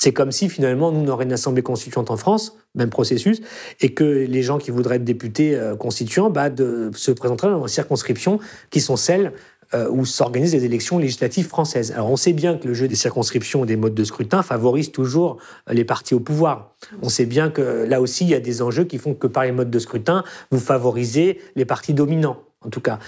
C'est comme si, finalement, nous, on aurait une assemblée constituante en France, même processus, et que les gens qui voudraient être députés euh, constituants bah, de, se présenteraient dans des circonscriptions qui sont celles euh, où s'organisent les élections législatives françaises. Alors, on sait bien que le jeu des circonscriptions et des modes de scrutin favorise toujours les partis au pouvoir. On sait bien que, là aussi, il y a des enjeux qui font que, par les modes de scrutin, vous favorisez les partis dominants, en tout cas.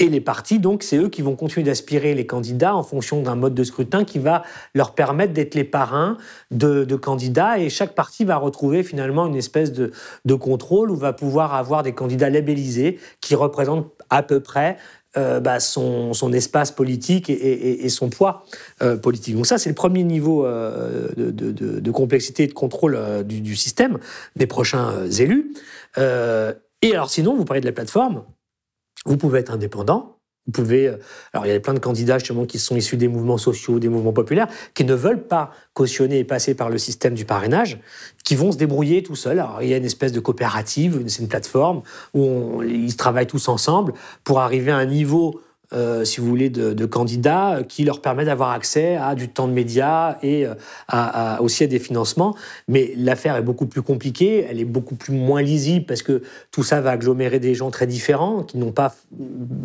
Et les partis, donc, c'est eux qui vont continuer d'aspirer les candidats en fonction d'un mode de scrutin qui va leur permettre d'être les parrains de, de candidats. Et chaque parti va retrouver finalement une espèce de, de contrôle où va pouvoir avoir des candidats labellisés qui représentent à peu près euh, bah, son, son espace politique et, et, et son poids euh, politique. Donc ça, c'est le premier niveau euh, de, de, de complexité et de contrôle euh, du, du système des prochains euh, élus. Euh, et alors sinon, vous parlez de la plateforme. Vous pouvez être indépendant, vous pouvez... Alors, il y a plein de candidats, justement, qui sont issus des mouvements sociaux, des mouvements populaires, qui ne veulent pas cautionner et passer par le système du parrainage, qui vont se débrouiller tout seuls. Alors, il y a une espèce de coopérative, c'est une plateforme où on, ils travaillent tous ensemble pour arriver à un niveau... Euh, si vous voulez, de, de candidats qui leur permet d'avoir accès à du temps de médias et à, à, aussi à des financements. Mais l'affaire est beaucoup plus compliquée, elle est beaucoup plus moins lisible parce que tout ça va agglomérer des gens très différents qui n'ont pas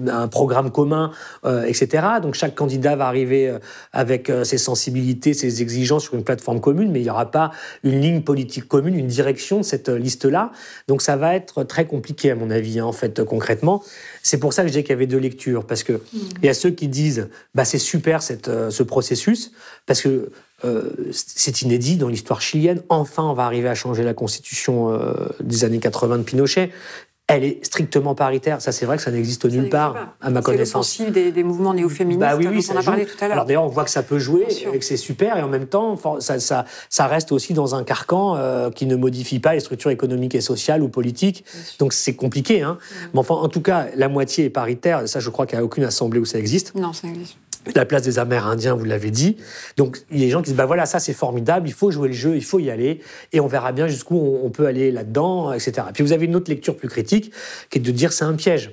un programme commun, euh, et cetera. Donc chaque candidat va arriver avec ses sensibilités, ses exigences sur une plateforme commune, mais il n'y aura pas une ligne politique commune, une direction de cette liste-là. Donc ça va être très compliqué, à mon avis, hein, en fait, concrètement. C'est pour ça que je disais qu'il y avait deux lectures, parce que il y a ceux qui disent bah, « c'est super cette, euh, ce processus, parce que euh, c'est inédit dans l'histoire chilienne, enfin on va arriver à changer la constitution euh, des années quatre-vingts de Pinochet ». Elle est strictement paritaire. Ça, c'est vrai que ça n'existe ça nulle n'existe part, pas. À ma c'est connaissance. C'est le principe des, des mouvements néo-féministes bah oui, oui, dont ça on a joue. Parlé tout à l'heure. Alors d'ailleurs, on voit que ça peut jouer et que c'est super, et en même temps, ça, ça, ça reste aussi dans un carcan euh, qui ne modifie pas les structures économiques et sociales ou politiques. Donc c'est compliqué. Hein. Mmh. Mais enfin, en tout cas, la moitié est paritaire. Ça, je crois qu'il n'y a aucune assemblée où ça existe. Non, ça existe. La place des Amérindiens, vous l'avez dit. Donc, il y a des gens qui disent, bah voilà, ça c'est formidable, il faut jouer le jeu, il faut y aller, et on verra bien jusqu'où on peut aller là-dedans, et cetera. Puis vous avez une autre lecture plus critique, qui est de dire, c'est un piège.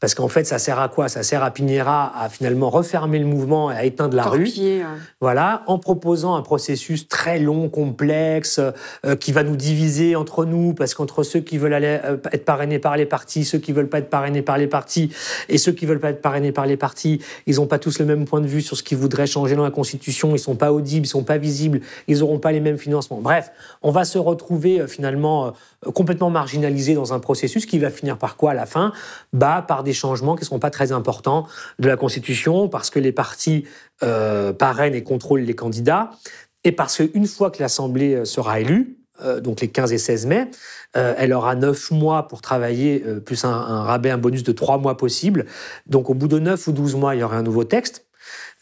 Parce qu'en fait, ça sert à quoi? Ça sert à Piñera à finalement refermer le mouvement et à éteindre la Torpiller, rue. Hein. Voilà, en proposant un processus très long, complexe, euh, qui va nous diviser entre nous, parce qu'entre ceux qui veulent aller, euh, être parrainés par les partis, ceux qui ne veulent pas être parrainés par les partis, et ceux qui ne veulent pas être parrainés par les partis, ils n'ont pas tous le même point de vue sur ce qu'ils voudraient changer dans la Constitution, ils ne sont pas audibles, ils ne sont pas visibles, ils n'auront pas les mêmes financements. Bref, on va se retrouver euh, finalement euh, complètement marginalisés dans un processus qui va finir par quoi à la fin? Bah, par des des changements qui ne seront pas très importants de la Constitution, parce que les partis euh, parrainent et contrôlent les candidats, et parce qu'une fois que l'Assemblée sera élue, euh, donc les quinze et seize mai, euh, elle aura neuf mois pour travailler, euh, plus un, un rabais, un bonus de trois mois possible. Donc au bout de neuf ou douze mois, il y aura un nouveau texte.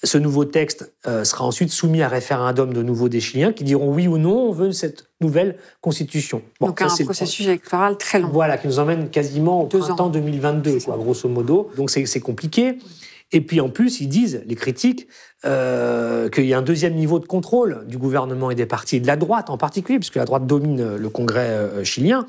Ce nouveau texte euh, sera ensuite soumis à référendum de nouveau des Chiliens qui diront oui ou non, on veut cette nouvelle constitution. Bon, donc ça, un c'est processus le... électoral très long. Voilà, qui nous emmène quasiment au deux printemps ans. deux mille vingt-deux, quoi, grosso modo. Donc c'est, c'est compliqué. Et puis en plus, ils disent, les critiques, euh, qu'il y a un deuxième niveau de contrôle du gouvernement et des partis, de la droite en particulier, puisque la droite domine le Congrès euh, chilien.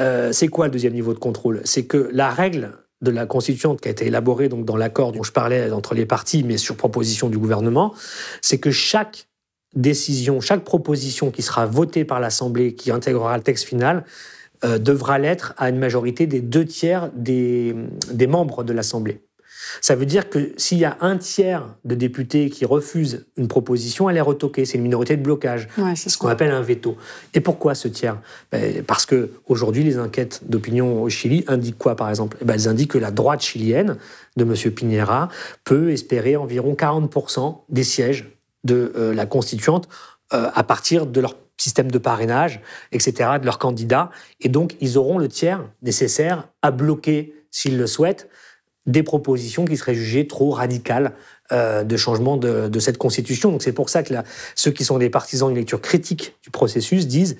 Euh, c'est quoi le deuxième niveau de contrôle? C'est que la règle de la constituante qui a été élaborée donc, dans l'accord dont je parlais entre les partis, mais sur proposition du gouvernement, c'est que chaque décision, chaque proposition qui sera votée par l'Assemblée, qui intégrera le texte final, euh, devra l'être à une majorité des deux tiers des, des membres de l'Assemblée. Ça veut dire que s'il y a un tiers de députés qui refusent une proposition, elle est retoquée. C'est une minorité de blocage, ouais, c'est ce qu'on appelle un veto. Et pourquoi ce tiers? Ben, parce qu'aujourd'hui, les enquêtes d'opinion au Chili indiquent quoi, par exemple? Ben, elles indiquent que la droite chilienne de M. Piñera peut espérer environ quarante pour cent des sièges de euh, la constituante euh, à partir de leur système de parrainage, et cetera, de leurs candidats. Et donc, ils auront le tiers nécessaire à bloquer, s'ils le souhaitent, des propositions qui seraient jugées trop radicales euh, de changement de, de cette Constitution. Donc c'est pour ça que la, ceux qui sont des partisans d'une lecture critique du processus disent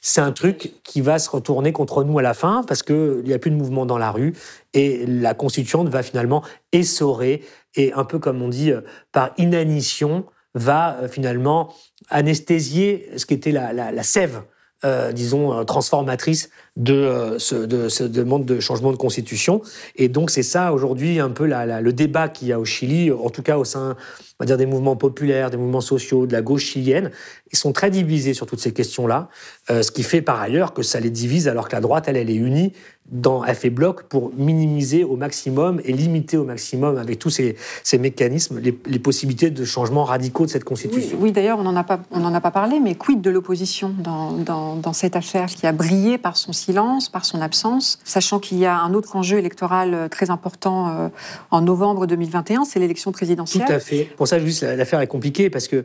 c'est un truc qui va se retourner contre nous à la fin parce qu'il n'y a plus de mouvement dans la rue et la Constituante va finalement essorer et un peu comme on dit par inanition va finalement anesthésier ce qui était la, la, la sève Euh, disons, transformatrice de, euh, ce, de ce demande de changement de constitution. Et donc, c'est ça, aujourd'hui, un peu la, la, le débat qu'il y a au Chili, en tout cas au sein on va dire, des mouvements populaires, des mouvements sociaux, de la gauche chilienne. Ils sont très divisés sur toutes ces questions-là, euh, ce qui fait par ailleurs que ça les divise, alors que la droite, elle, elle est unie, dans, elle fait bloc pour minimiser au maximum et limiter au maximum, avec tous ces, ces mécanismes, les, les possibilités de changements radicaux de cette Constitution. Oui, oui d'ailleurs, on n'en a pas, on n'en a pas parlé, mais quid de l'opposition dans, dans dans cette affaire qui a brillé par son silence, par son absence, sachant qu'il y a un autre enjeu électoral très important en novembre deux mille vingt et un, c'est l'élection présidentielle. Tout à fait. Pour ça, juste, l'affaire est compliquée parce que,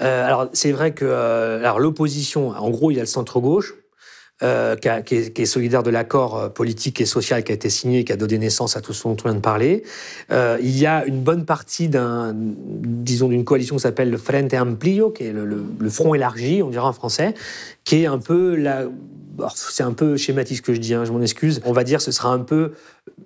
euh, alors, c'est vrai que euh, alors, l'opposition, en gros, il y a le centre-gauche, Euh, qui, a, qui, est, qui est solidaire de l'accord politique et social qui a été signé et qui a donné naissance à tout ce dont on vient de parler. Euh, il y a une bonne partie d'un, disons, d'une coalition qui s'appelle le Frente Amplio, qui est le, le, le front élargi, on dirait en français, qui est un peu la... C'est un peu schématique ce que je dis, hein, je m'en excuse. On va dire que ce sera un peu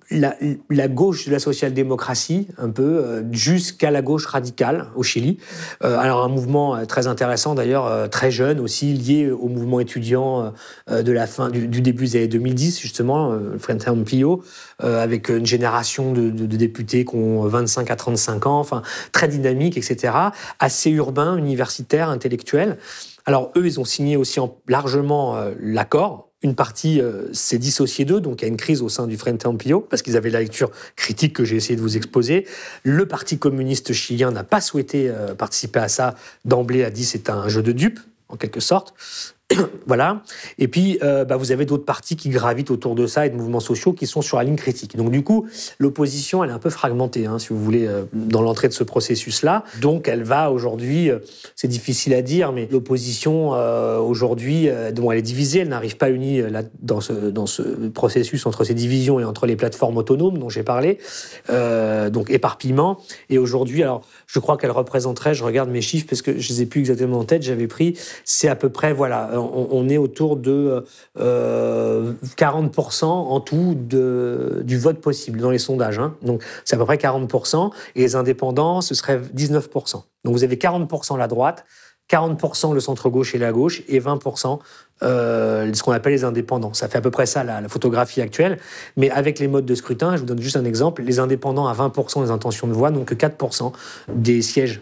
la, la gauche de la social-démocratie, un peu, jusqu'à la gauche radicale au Chili. Euh, alors un mouvement très intéressant d'ailleurs, très jeune aussi, lié au mouvement étudiant de la fin, du, du début des années deux mille dix justement, le Frente Amplio, avec une génération de, de, de députés qui ont vingt-cinq à trente-cinq ans, enfin, très dynamique, et cetera. Assez urbain, universitaire, intellectuel. Alors, eux, ils ont signé aussi largement euh, l'accord. Une partie euh, s'est dissociée d'eux, donc il y a une crise au sein du Frente Amplio, parce qu'ils avaient la lecture critique que j'ai essayé de vous exposer. Le Parti communiste chilien n'a pas souhaité euh, participer à ça. D'emblée, a dit c'est un jeu de dupes, en quelque sorte. Voilà. Et puis, euh, bah, vous avez d'autres partis qui gravitent autour de ça et de mouvements sociaux qui sont sur la ligne critique. Donc, du coup, l'opposition, elle est un peu fragmentée, hein, si vous voulez, euh, dans l'entrée de ce processus-là. Donc, elle va aujourd'hui, euh, c'est difficile à dire, mais l'opposition, euh, aujourd'hui, euh, bon, elle est divisée, elle n'arrive pas unie euh, là, dans, ce, dans ce processus entre ces divisions et entre les plateformes autonomes dont j'ai parlé, euh, donc éparpillement. Et aujourd'hui, alors, je crois qu'elle représenterait, je regarde mes chiffres parce que je ne les ai plus exactement en tête, j'avais pris, c'est à peu près, voilà, on est autour de euh, quarante pour cent en tout de, du vote possible dans les sondages. Hein. Donc, c'est à peu près quarante pour cent. Et les indépendants, ce serait dix-neuf pour cent. Donc, vous avez quarante pour cent la droite, quarante pour cent le centre-gauche et la gauche, et vingt pour cent euh, ce qu'on appelle les indépendants. Ça fait à peu près ça, la, la photographie actuelle. Mais avec les modes de scrutin, je vous donne juste un exemple, les indépendants à vingt pour cent des intentions de voix, donc quatre pour cent des sièges.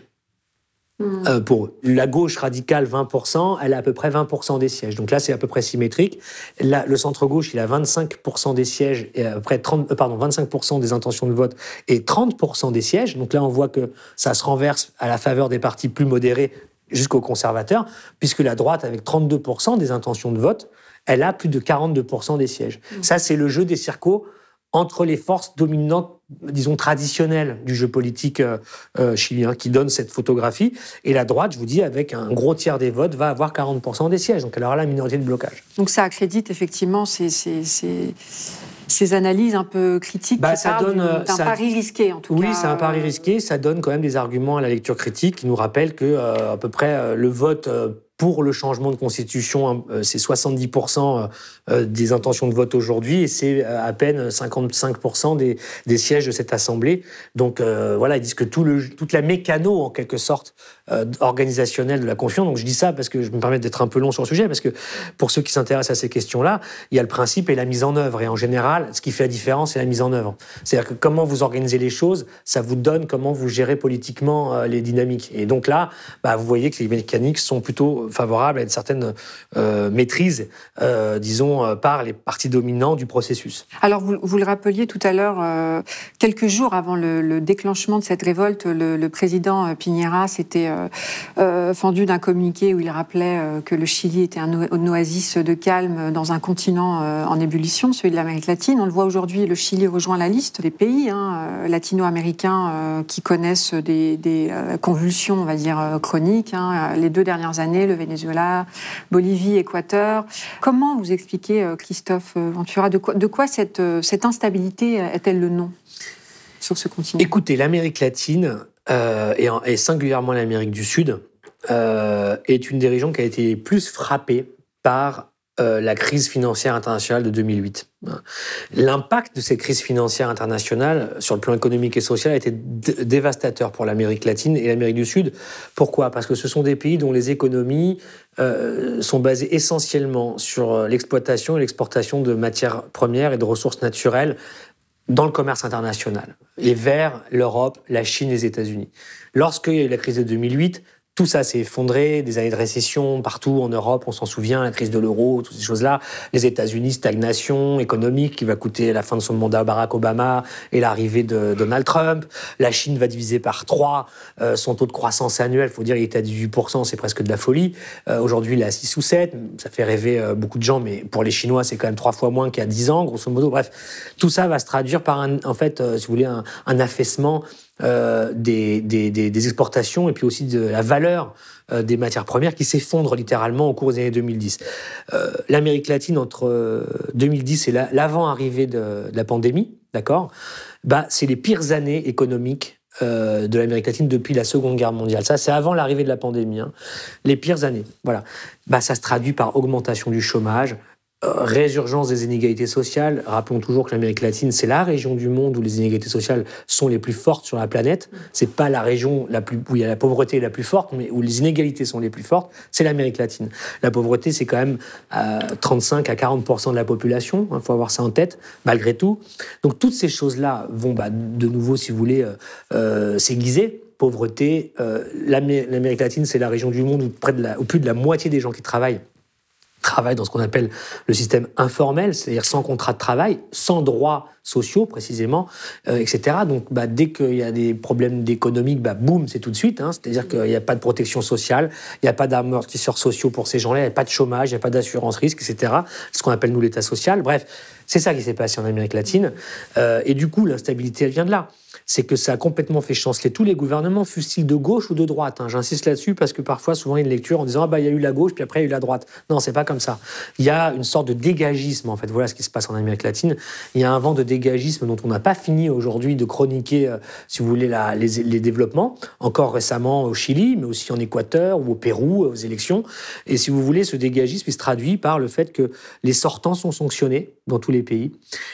Euh, pour eux. La gauche radicale, vingt pour cent, elle a à peu près vingt pour cent des sièges. Donc là, c'est à peu près symétrique. Là, le centre-gauche, il a vingt-cinq pour cent des sièges, et à peu près trente, pardon, vingt-cinq pour cent des intentions de vote et trente pour cent des sièges. Donc là, on voit que ça se renverse à la faveur des partis plus modérés jusqu'aux conservateurs, puisque la droite, avec trente-deux pour cent des intentions de vote, elle a plus de quarante-deux pour cent des sièges. Mmh. Ça, c'est le jeu des cercos entre les forces dominantes, disons, traditionnelles du jeu politique euh, chilien, qui donne cette photographie. Et la droite, je vous dis, avec un gros tiers des votes, va avoir quarante pour cent des sièges. Donc elle aura la minorité de blocage. Donc ça accrédite effectivement ces, ces, ces, ces analyses un peu critiques. Bah, ça donne d'un ça, pari risqué, en tout oui, cas. Oui, c'est un pari risqué. Ça donne quand même des arguments à la lecture critique qui nous rappellent que, euh, à peu près, euh, le vote... Euh, pour le changement de constitution, c'est soixante-dix pour cent des intentions de vote aujourd'hui et c'est à peine cinquante-cinq pour cent des, des sièges de cette Assemblée. Donc euh, voilà, ils disent que tout le, toute la mécano, en quelque sorte, euh, organisationnelle de la Constitution, donc je dis ça parce que je me permets d'être un peu long sur le sujet, parce que pour ceux qui s'intéressent à ces questions-là, il y a le principe et la mise en œuvre. Et en général, ce qui fait la différence, c'est la mise en œuvre. C'est-à-dire que comment vous organisez les choses, ça vous donne comment vous gérez politiquement les dynamiques. Et donc là, bah, vous voyez que les mécaniques sont plutôt favorable à une certaine euh, maîtrise, euh, disons, euh, par les partis dominants du processus. Alors, vous, vous le rappeliez tout à l'heure, euh, quelques jours avant le, le déclenchement de cette révolte, le, le président Piñera s'était euh, euh, fendu d'un communiqué où il rappelait euh, que le Chili était un, o- un oasis de calme dans un continent euh, en ébullition, celui de l'Amérique latine. On le voit aujourd'hui, le Chili rejoint la liste des pays hein, latino-américains euh, qui connaissent des, des euh, convulsions, on va dire, euh, chroniques. Hein. Les deux dernières années, le Venezuela, Bolivie, Équateur. Comment vous expliquez, Christophe Ventura, de quoi, de quoi cette, cette instabilité est-elle le nom sur ce continent ? Écoutez, l'Amérique latine, euh, et, et singulièrement l'Amérique du Sud, euh, est une des régions qui a été plus frappée par euh, la crise financière internationale de deux mille huit. L'impact de cette crise financière internationale sur le plan économique et social a été d- dévastateur pour l'Amérique latine et l'Amérique du Sud. Pourquoi ? Parce que ce sont des pays dont les économies euh, sont basées essentiellement sur l'exploitation et l'exportation de matières premières et de ressources naturelles dans le commerce international, et vers l'Europe, la Chine et les États-Unis. Lorsqu'il y a eu la crise de deux mille huit, tout ça s'est effondré, des années de récession partout en Europe, on s'en souvient, la crise de l'euro, toutes ces choses-là. Les États-Unis, stagnation économique qui va coûter la fin de son mandat à Barack Obama et l'arrivée de Donald Trump. La Chine va diviser par trois euh, son taux de croissance annuel, il faut dire, il était à dix-huit pour cent, c'est presque de la folie. Euh, aujourd'hui, il est à six ou sept, ça fait rêver euh, beaucoup de gens, mais pour les Chinois, c'est quand même trois fois moins qu'il y a dix ans, grosso modo. Bref, tout ça va se traduire par, un, en fait, euh, si vous voulez, un, un affaissement Euh, des, des, des, des exportations et puis aussi de la valeur euh, des matières premières qui s'effondrent littéralement au cours des années deux mille dix. Euh, L'Amérique latine, entre deux mille dix et la, l'avant-arrivée de, de la pandémie, d'accord, bah, c'est les pires années économiques euh, de l'Amérique latine depuis la Seconde Guerre mondiale. Ça, c'est avant l'arrivée de la pandémie. Hein. Les pires années, voilà. Bah, ça se traduit par augmentation du chômage, résurgence des inégalités sociales. Rappelons toujours que l'Amérique latine, c'est la région du monde où les inégalités sociales sont les plus fortes sur la planète. C'est pas la région la plus, où il y a la pauvreté la plus forte, mais où les inégalités sont les plus fortes, c'est l'Amérique latine. La pauvreté, c'est quand même euh, trente-cinq à quarante pour cent de la population, il hein, faut avoir ça en tête, malgré tout. Donc toutes ces choses-là vont bah, de nouveau, si vous voulez, euh, euh, s'aiguiser. Pauvreté, euh, l'Amérique, l'Amérique latine, c'est la région du monde où, près de la, où plus de la moitié des gens qui travaillent travaillent dans ce qu'on appelle le système informel, c'est-à-dire sans contrat de travail, sans droits sociaux précisément, euh, et cetera. Donc, bah, dès qu'il y a des problèmes économiques, bah, boum, c'est tout de suite. Hein. C'est-à-dire qu'il n'y a pas de protection sociale, il n'y a pas d'amortisseurs sociaux pour ces gens-là, il n'y a pas de chômage, il n'y a pas d'assurance risque, et cetera. C'est ce qu'on appelle, nous, l'État social. Bref, c'est ça qui s'est passé en Amérique latine. Euh, et du coup, l'instabilité, elle vient de là. C'est que ça a complètement fait chanceler tous les gouvernements, fussent-ils de gauche ou de droite. Hein. J'insiste là-dessus parce que parfois, souvent, il y a une lecture en disant « Ah bah, il y a eu la gauche, puis après, il y a eu la droite ». Non, c'est pas comme ça. Il y a une sorte de dégagisme, en fait. Voilà ce qui se passe en Amérique latine. Il y a un vent de dégagisme dont on n'a pas fini aujourd'hui de chroniquer, euh, si vous voulez, la, les, les développements. Encore récemment au Chili, mais aussi en Équateur ou au Pérou, aux élections. Et si vous voulez, ce dégagisme, il se traduit par le fait que les sortants sont sanctionnés dans tous les pays.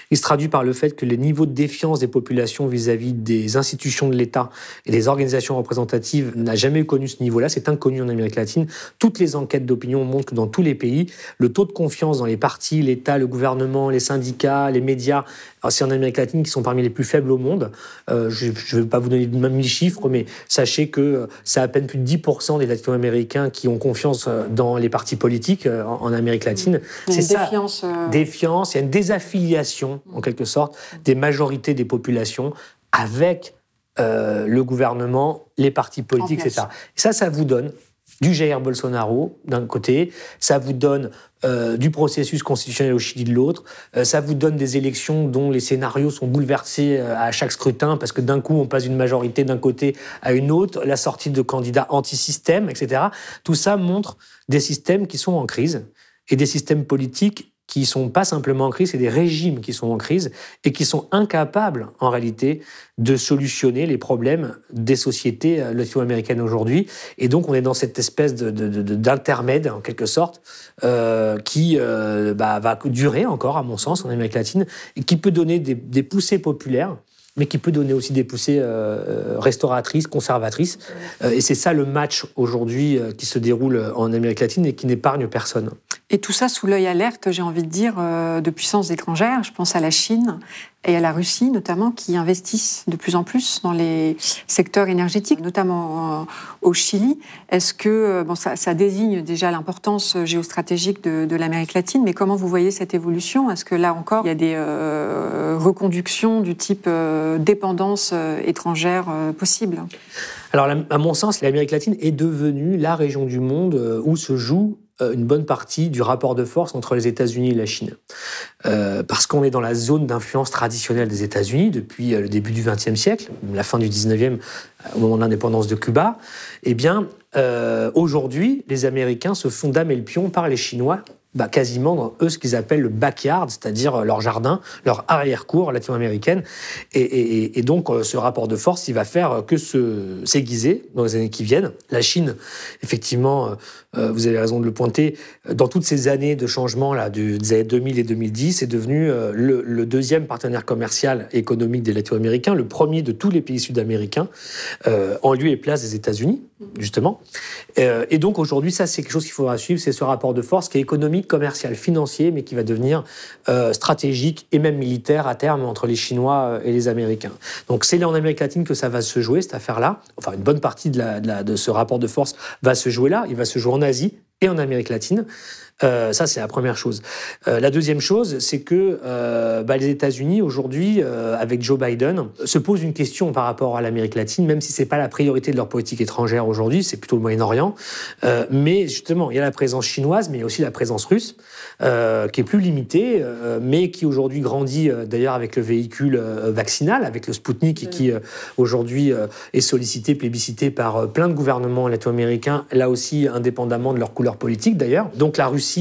Il se traduit par le fait que les niveaux de défiance des populations vis-à-vis des institutions de l'État et des organisations représentatives n'a jamais connu ce niveau-là, c'est inconnu en Amérique latine. Toutes les enquêtes d'opinion montrent que dans tous les pays, le taux de confiance dans les partis, l'État, le gouvernement, les syndicats, les médias, c'est en Amérique latine qui sont parmi les plus faibles au monde. Euh, je ne vais pas vous donner de même les chiffres, mais sachez que c'est à peine plus de dix pour cent des latino-américains qui ont confiance dans les partis politiques en, en Amérique latine. Il y a c'est une ça. Défiance. Euh... Défiance, il y a une désaffiliation, en quelque sorte, des majorités des populations avec euh, le gouvernement, les partis politiques, et cetera. Et ça, ça vous donne du Jair Bolsonaro, d'un côté, ça vous donne euh, du processus constitutionnel au Chili de l'autre, euh, ça vous donne des élections dont les scénarios sont bouleversés euh, à chaque scrutin, parce que d'un coup, on passe d'une majorité d'un côté à une autre, la sortie de candidats anti-système, et cetera. Tout ça montre des systèmes qui sont en crise, et des systèmes politiques qui ne sont pas simplement en crise, c'est des régimes qui sont en crise et qui sont incapables, en réalité, de solutionner les problèmes des sociétés latino-américaines aujourd'hui. Et donc, on est dans cette espèce de, de, de, d'intermède, en quelque sorte, euh, qui euh, bah, va durer encore, à mon sens, en Amérique latine, et qui peut donner des, des poussées populaires, mais qui peut donner aussi des poussées euh, restauratrices, conservatrices. Euh, et c'est ça le match aujourd'hui euh, qui se déroule en Amérique latine et qui n'épargne personne. Et tout ça sous l'œil alerte, j'ai envie de dire, euh, de puissances étrangères. Je pense à la Chine et à la Russie, notamment, qui investissent de plus en plus dans les secteurs énergétiques, notamment euh, au Chili. Est-ce que, euh, bon, ça, ça désigne déjà l'importance géostratégique de, de l'Amérique latine, mais comment vous voyez cette évolution ? Est-ce que là encore, il y a des euh, reconductions du type euh, dépendance étrangère possible ? Alors, à mon sens, l'Amérique latine est devenue la région du monde où se joue une bonne partie du rapport de force entre les États-Unis et la Chine. Euh, parce qu'on est dans la zone d'influence traditionnelle des États-Unis depuis le début du vingtième siècle, la fin du dix-neuvième, au moment de l'indépendance de Cuba. Eh bien, euh, aujourd'hui, les Américains se font damer le pion par les Chinois, bah, quasiment dans eux ce qu'ils appellent le backyard, c'est-à-dire leur jardin, leur arrière-cour latino-américaine. Et, et, et donc, ce rapport de force, il va faire que se, s'aiguiser dans les années qui viennent. La Chine, effectivement, euh, vous avez raison de le pointer, dans toutes ces années de changement là, du, des années deux mille et deux mille dix, est devenu euh, le, le deuxième partenaire commercial et économique des latino-américains, le premier de tous les pays sud-américains, euh, en lieu et place des États-Unis, justement. Euh, et donc, aujourd'hui, ça, c'est quelque chose qu'il faudra suivre, c'est ce rapport de force qui est économique, commercial, financier, mais qui va devenir euh, stratégique et même militaire à terme entre les Chinois et les Américains. Donc c'est là en Amérique latine que ça va se jouer, cette affaire-là. Enfin, une bonne partie de, la, de, la, de ce rapport de force va se jouer là. Il va se jouer en Asie et en Amérique latine. Euh, ça, c'est la première chose. Euh, la deuxième chose, c'est que euh, bah, les États-Unis, aujourd'hui, euh, avec Joe Biden, se posent une question par rapport à l'Amérique latine, même si ce n'est pas la priorité de leur politique étrangère aujourd'hui, c'est plutôt le Moyen-Orient. Euh, mais justement, il y a la présence chinoise, mais il y a aussi la présence russe, euh, qui est plus limitée, euh, mais qui aujourd'hui grandit, euh, d'ailleurs, avec le véhicule euh, vaccinal, avec le Spoutnik, et qui, euh, aujourd'hui, euh, est sollicité, plébiscité par euh, plein de gouvernements latino-américains, là aussi, indépendamment de leur couleur politique, d'ailleurs. Donc, la Russie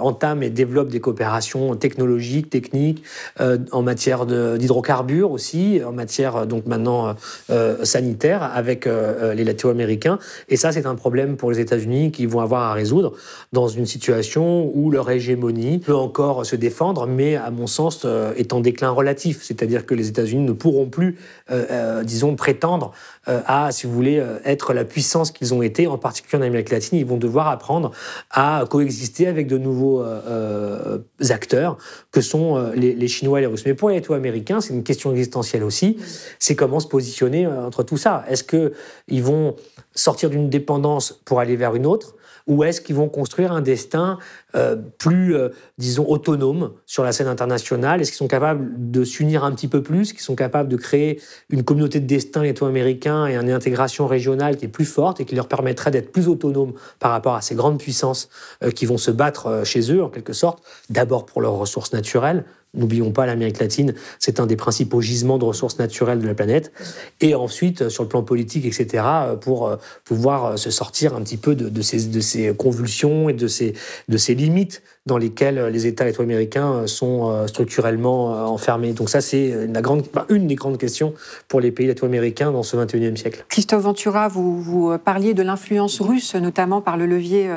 entame et développe des coopérations technologiques, techniques, euh, en matière de, d'hydrocarbures aussi, en matière donc maintenant euh, sanitaire avec euh, les latino-américains. Et ça, c'est un problème pour les États-Unis qu'ils vont avoir à résoudre dans une situation où leur hégémonie peut encore se défendre, mais à mon sens euh, est en déclin relatif. C'est-à-dire que les États-Unis ne pourront plus, euh, euh, disons, prétendre euh, à, si vous voulez, euh, être la puissance qu'ils ont été, en particulier en Amérique latine. Ils vont devoir apprendre à coexister avec de nouveaux euh, acteurs que sont euh, les, les Chinois et les Russes. Mais pour les latino-américains, c'est une question existentielle aussi, c'est comment se positionner euh, entre tout ça. Est-ce qu'ils vont sortir d'une dépendance pour aller vers une autre, ou est-ce qu'ils vont construire un destin euh, plus, euh, disons, autonome sur la scène internationale? Est-ce qu'ils sont capables de s'unir un petit peu plus? Est-ce qu'ils sont capables de créer une communauté de destin latino-américain et une intégration régionale qui est plus forte et qui leur permettrait d'être plus autonomes par rapport à ces grandes puissances euh, qui vont se battre euh, chez eux, en quelque sorte, d'abord pour leurs ressources naturelles? N'oublions pas, l'Amérique latine, c'est un des principaux gisements de ressources naturelles de la planète. Et ensuite, sur le plan politique, et cetera, pour pouvoir se sortir un petit peu de, de, ces, de ces convulsions et de ces, de ces limites dans lesquelles les États latino-américains sont structurellement enfermés. Donc ça, c'est la grande, une des grandes questions pour les pays latino-américains dans ce vingt et unième siècle. Christophe Ventura, vous, vous parliez de l'influence russe, notamment par le levier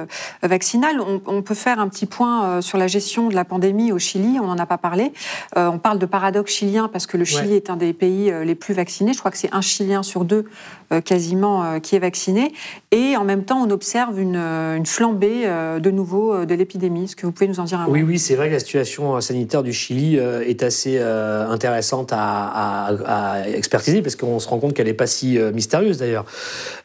vaccinal. On, on peut faire un petit point sur la gestion de la pandémie au Chili, on n'en a pas parlé. Euh, on parle de paradoxe chilien parce que le Chili ouais. est un des pays euh, les plus vaccinés. Je crois que c'est un Chilien sur deux euh, quasiment euh, qui est vacciné. Et en même temps, on observe une, une flambée euh, de nouveau euh, de l'épidémie. Est-ce que vous pouvez nous en dire un oui, mot ? Oui, c'est vrai que la situation sanitaire du Chili euh, est assez euh, intéressante à, à, à expertiser parce qu'on se rend compte qu'elle n'est pas si euh, mystérieuse d'ailleurs.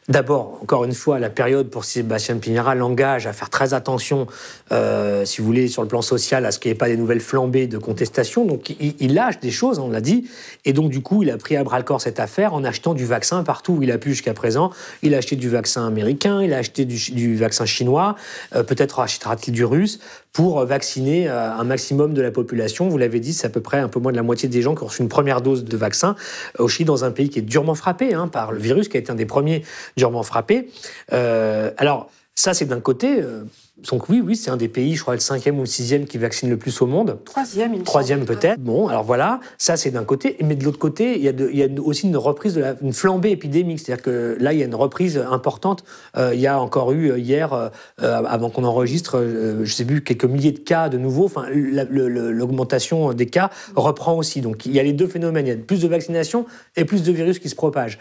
D'abord, encore une fois, la période pour Sebastián Piñera l'engage à faire très attention, euh, si vous voulez, sur le plan social, à ce qu'il n'y ait pas des nouvelles flambées de contestations. Donc, il lâche des choses, on l'a dit. Et donc, du coup, il a pris à bras-le-corps cette affaire en achetant du vaccin partout où il a pu jusqu'à présent. Il a acheté du vaccin américain, il a acheté du, du vaccin chinois, euh, peut-être achètera-t-il du russe, pour vacciner euh, un maximum de la population. Vous l'avez dit, c'est à peu près un peu moins de la moitié des gens qui ont reçu une première dose de vaccin. Au Chili, dans un pays qui est durement frappé hein, par le virus, qui a été un des premiers durement frappés. Euh, alors... Ça, c'est d'un côté. Euh, donc oui, oui, c'est un des pays, je crois, le cinquième ou le sixième qui vaccine le plus au monde. Troisième, il Troisième peut-être. Bon, alors voilà, ça c'est d'un côté. Mais de l'autre côté, il y a, de, il y a aussi une reprise, de la, une flambée épidémique. C'est-à-dire que là, il y a une reprise importante. Euh, il y a encore eu hier, euh, avant qu'on enregistre, euh, je sais plus, quelques milliers de cas de nouveau. Enfin, la, le, le, l'augmentation des cas reprend aussi. Donc il y a les deux phénomènes. Il y a plus de vaccinations et plus de virus qui se propagent.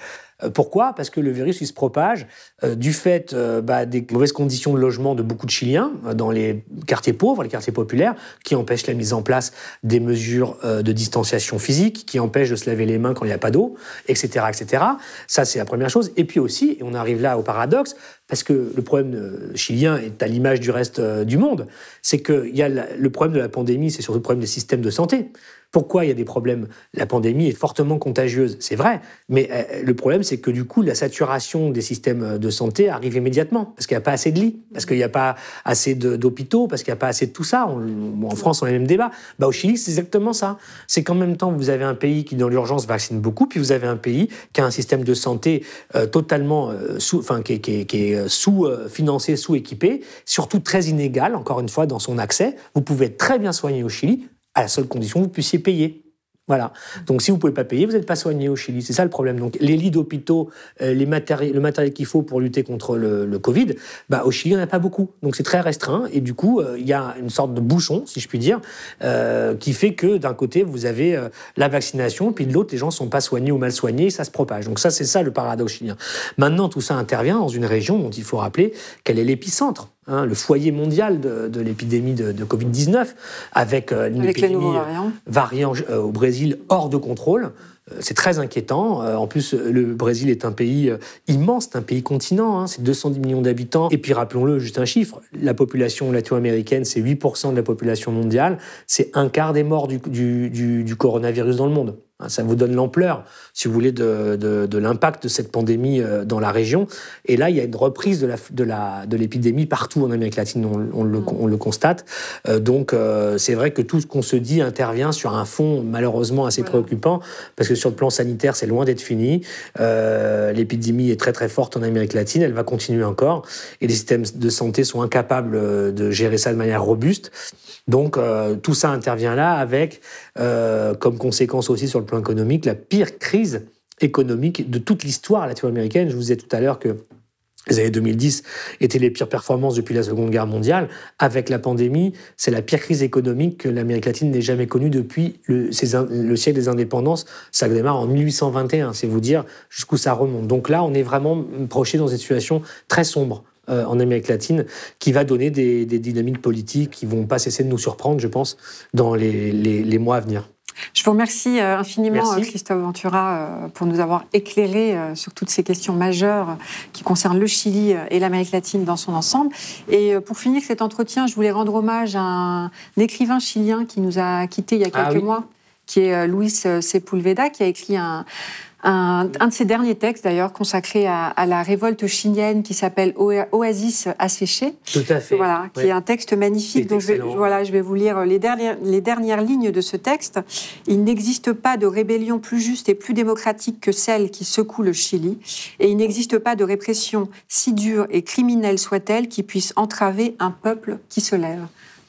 Pourquoi ? Parce que le virus, il se propage euh, du fait euh, bah, des mauvaises conditions de logement de beaucoup de Chiliens euh, dans les quartiers pauvres, les quartiers populaires, qui empêchent la mise en place des mesures euh, de distanciation physique, qui empêchent de se laver les mains quand il n'y a pas d'eau, et cetera, et cetera. Ça, c'est la première chose. Et puis aussi, et on arrive là au paradoxe, parce que le problème chilien est à l'image du reste euh, du monde, c'est que y a la, le problème de la pandémie, c'est surtout le problème des systèmes de santé. Pourquoi il y a des problèmes ? La pandémie est fortement contagieuse, c'est vrai, mais le problème, c'est que du coup, la saturation des systèmes de santé arrive immédiatement, parce qu'il n'y a pas assez de lits, parce qu'il n'y a pas assez de, d'hôpitaux, parce qu'il n'y a pas assez de tout ça. On, bon, en France, on a les mêmes débats. Bah, au Chili, c'est exactement ça. C'est qu'en même temps, vous avez un pays qui, dans l'urgence, vaccine beaucoup, puis vous avez un pays qui a un système de santé euh, totalement euh, sous, enfin, qui est, qui est, qui est sous-financé, euh, sous-équipé, surtout très inégal, encore une fois, dans son accès. Vous pouvez être très bien soigné au Chili, à la seule condition que vous puissiez payer. Voilà. Donc si vous ne pouvez pas payer, vous n'êtes pas soigné au Chili. C'est ça le problème. Donc les lits d'hôpitaux, les matéri- le matériel qu'il faut pour lutter contre le, le Covid, bah, au Chili, il n'y en a pas beaucoup. Donc c'est très restreint. Et du coup, il euh, y a une sorte de bouchon, si je puis dire, euh, qui fait que d'un côté, vous avez euh, la vaccination, puis de l'autre, les gens ne sont pas soignés ou mal soignés, et ça se propage. Donc ça, c'est ça le paradoxe chilien. Maintenant, tout ça intervient dans une région dont il faut rappeler qu'elle est l'épicentre. Hein, le foyer mondial de, de l'épidémie de, de covid dix-neuf, avec euh, une avec épidémie les nouveaux variants, variant, euh, au Brésil hors de contrôle. Euh, c'est très inquiétant. Euh, en plus, le Brésil est un pays euh, immense, c'est un pays continent, hein, c'est deux cent dix millions d'habitants. Et puis, rappelons-le, juste un chiffre, la population latino-américaine, c'est huit pour cent de la population mondiale, c'est un quart des morts du, du, du, du coronavirus dans le monde. Ça vous donne l'ampleur, si vous voulez, de, de, de l'impact de cette pandémie dans la région. Et là, il y a une reprise de, la, de, la, de l'épidémie partout en Amérique latine, on, on, le, on le constate. Euh, donc, euh, c'est vrai que tout ce qu'on se dit intervient sur un fond malheureusement assez voilà. préoccupant, parce que sur le plan sanitaire, c'est loin d'être fini. Euh, l'épidémie est très très forte en Amérique latine, elle va continuer encore, et les systèmes de santé sont incapables de gérer ça de manière robuste. Donc, euh, tout ça intervient là, avec euh, comme conséquence aussi sur le plan économique, la pire crise économique de toute l'histoire latino-américaine. Je vous disais tout à l'heure que les années deux mille dix étaient les pires performances depuis la Seconde Guerre mondiale. Avec la pandémie, c'est la pire crise économique que l'Amérique latine n'ait jamais connue depuis le, ses, le siècle des indépendances. Ça démarre en mille huit cent vingt et un, c'est vous dire jusqu'où ça remonte. Donc là, on est vraiment projeté dans une situation très sombre euh, en Amérique latine, qui va donner des, des dynamiques politiques qui ne vont pas cesser de nous surprendre, je pense, dans les, les, les mois à venir. Je vous remercie infiniment, Merci. Christophe Ventura, pour nous avoir éclairé sur toutes ces questions majeures qui concernent le Chili et l'Amérique latine dans son ensemble. Et pour finir cet entretien, je voulais rendre hommage à un écrivain chilien qui nous a quittés il y a quelques ah, oui. mois, qui est Luis Sepúlveda, qui a écrit un... Un, un de ses derniers textes, d'ailleurs, consacré à, à la révolte chilienne, qui s'appelle Oasis asséchée. Tout à fait. Voilà, qui ouais. est un texte magnifique. Donc je, voilà, je vais vous lire les dernières, les dernières lignes de ce texte. « Il n'existe pas de rébellion plus juste et plus démocratique que celle qui secoue le Chili, et il n'existe pas de répression, si dure et criminelle soit-elle, qui puisse entraver un peuple qui se lève. »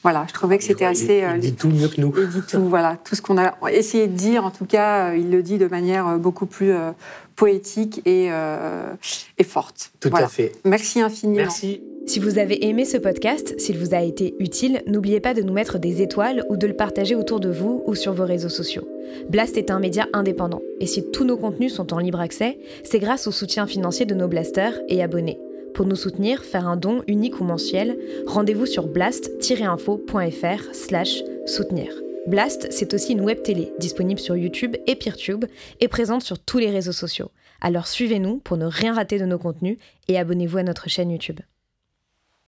Voilà, je trouvais que c'était il, assez... Il, il dit tout mieux que nous. Il dit tout, voilà. Tout ce qu'on a essayé de dire, en tout cas, il le dit de manière beaucoup plus euh, poétique et, euh, et forte. Tout voilà. à fait. Merci infiniment. Merci. Si vous avez aimé ce podcast, s'il vous a été utile, n'oubliez pas de nous mettre des étoiles ou de le partager autour de vous ou sur vos réseaux sociaux. Blast est un média indépendant. Et si tous nos contenus sont en libre accès, c'est grâce au soutien financier de nos blasters et abonnés. Pour nous soutenir, faire un don unique ou mensuel, rendez-vous sur blast tiret info point f r slash soutenir. Blast, c'est aussi une web télé, disponible sur YouTube et Peertube, et présente sur tous les réseaux sociaux. Alors suivez-nous pour ne rien rater de nos contenus et abonnez-vous à notre chaîne YouTube.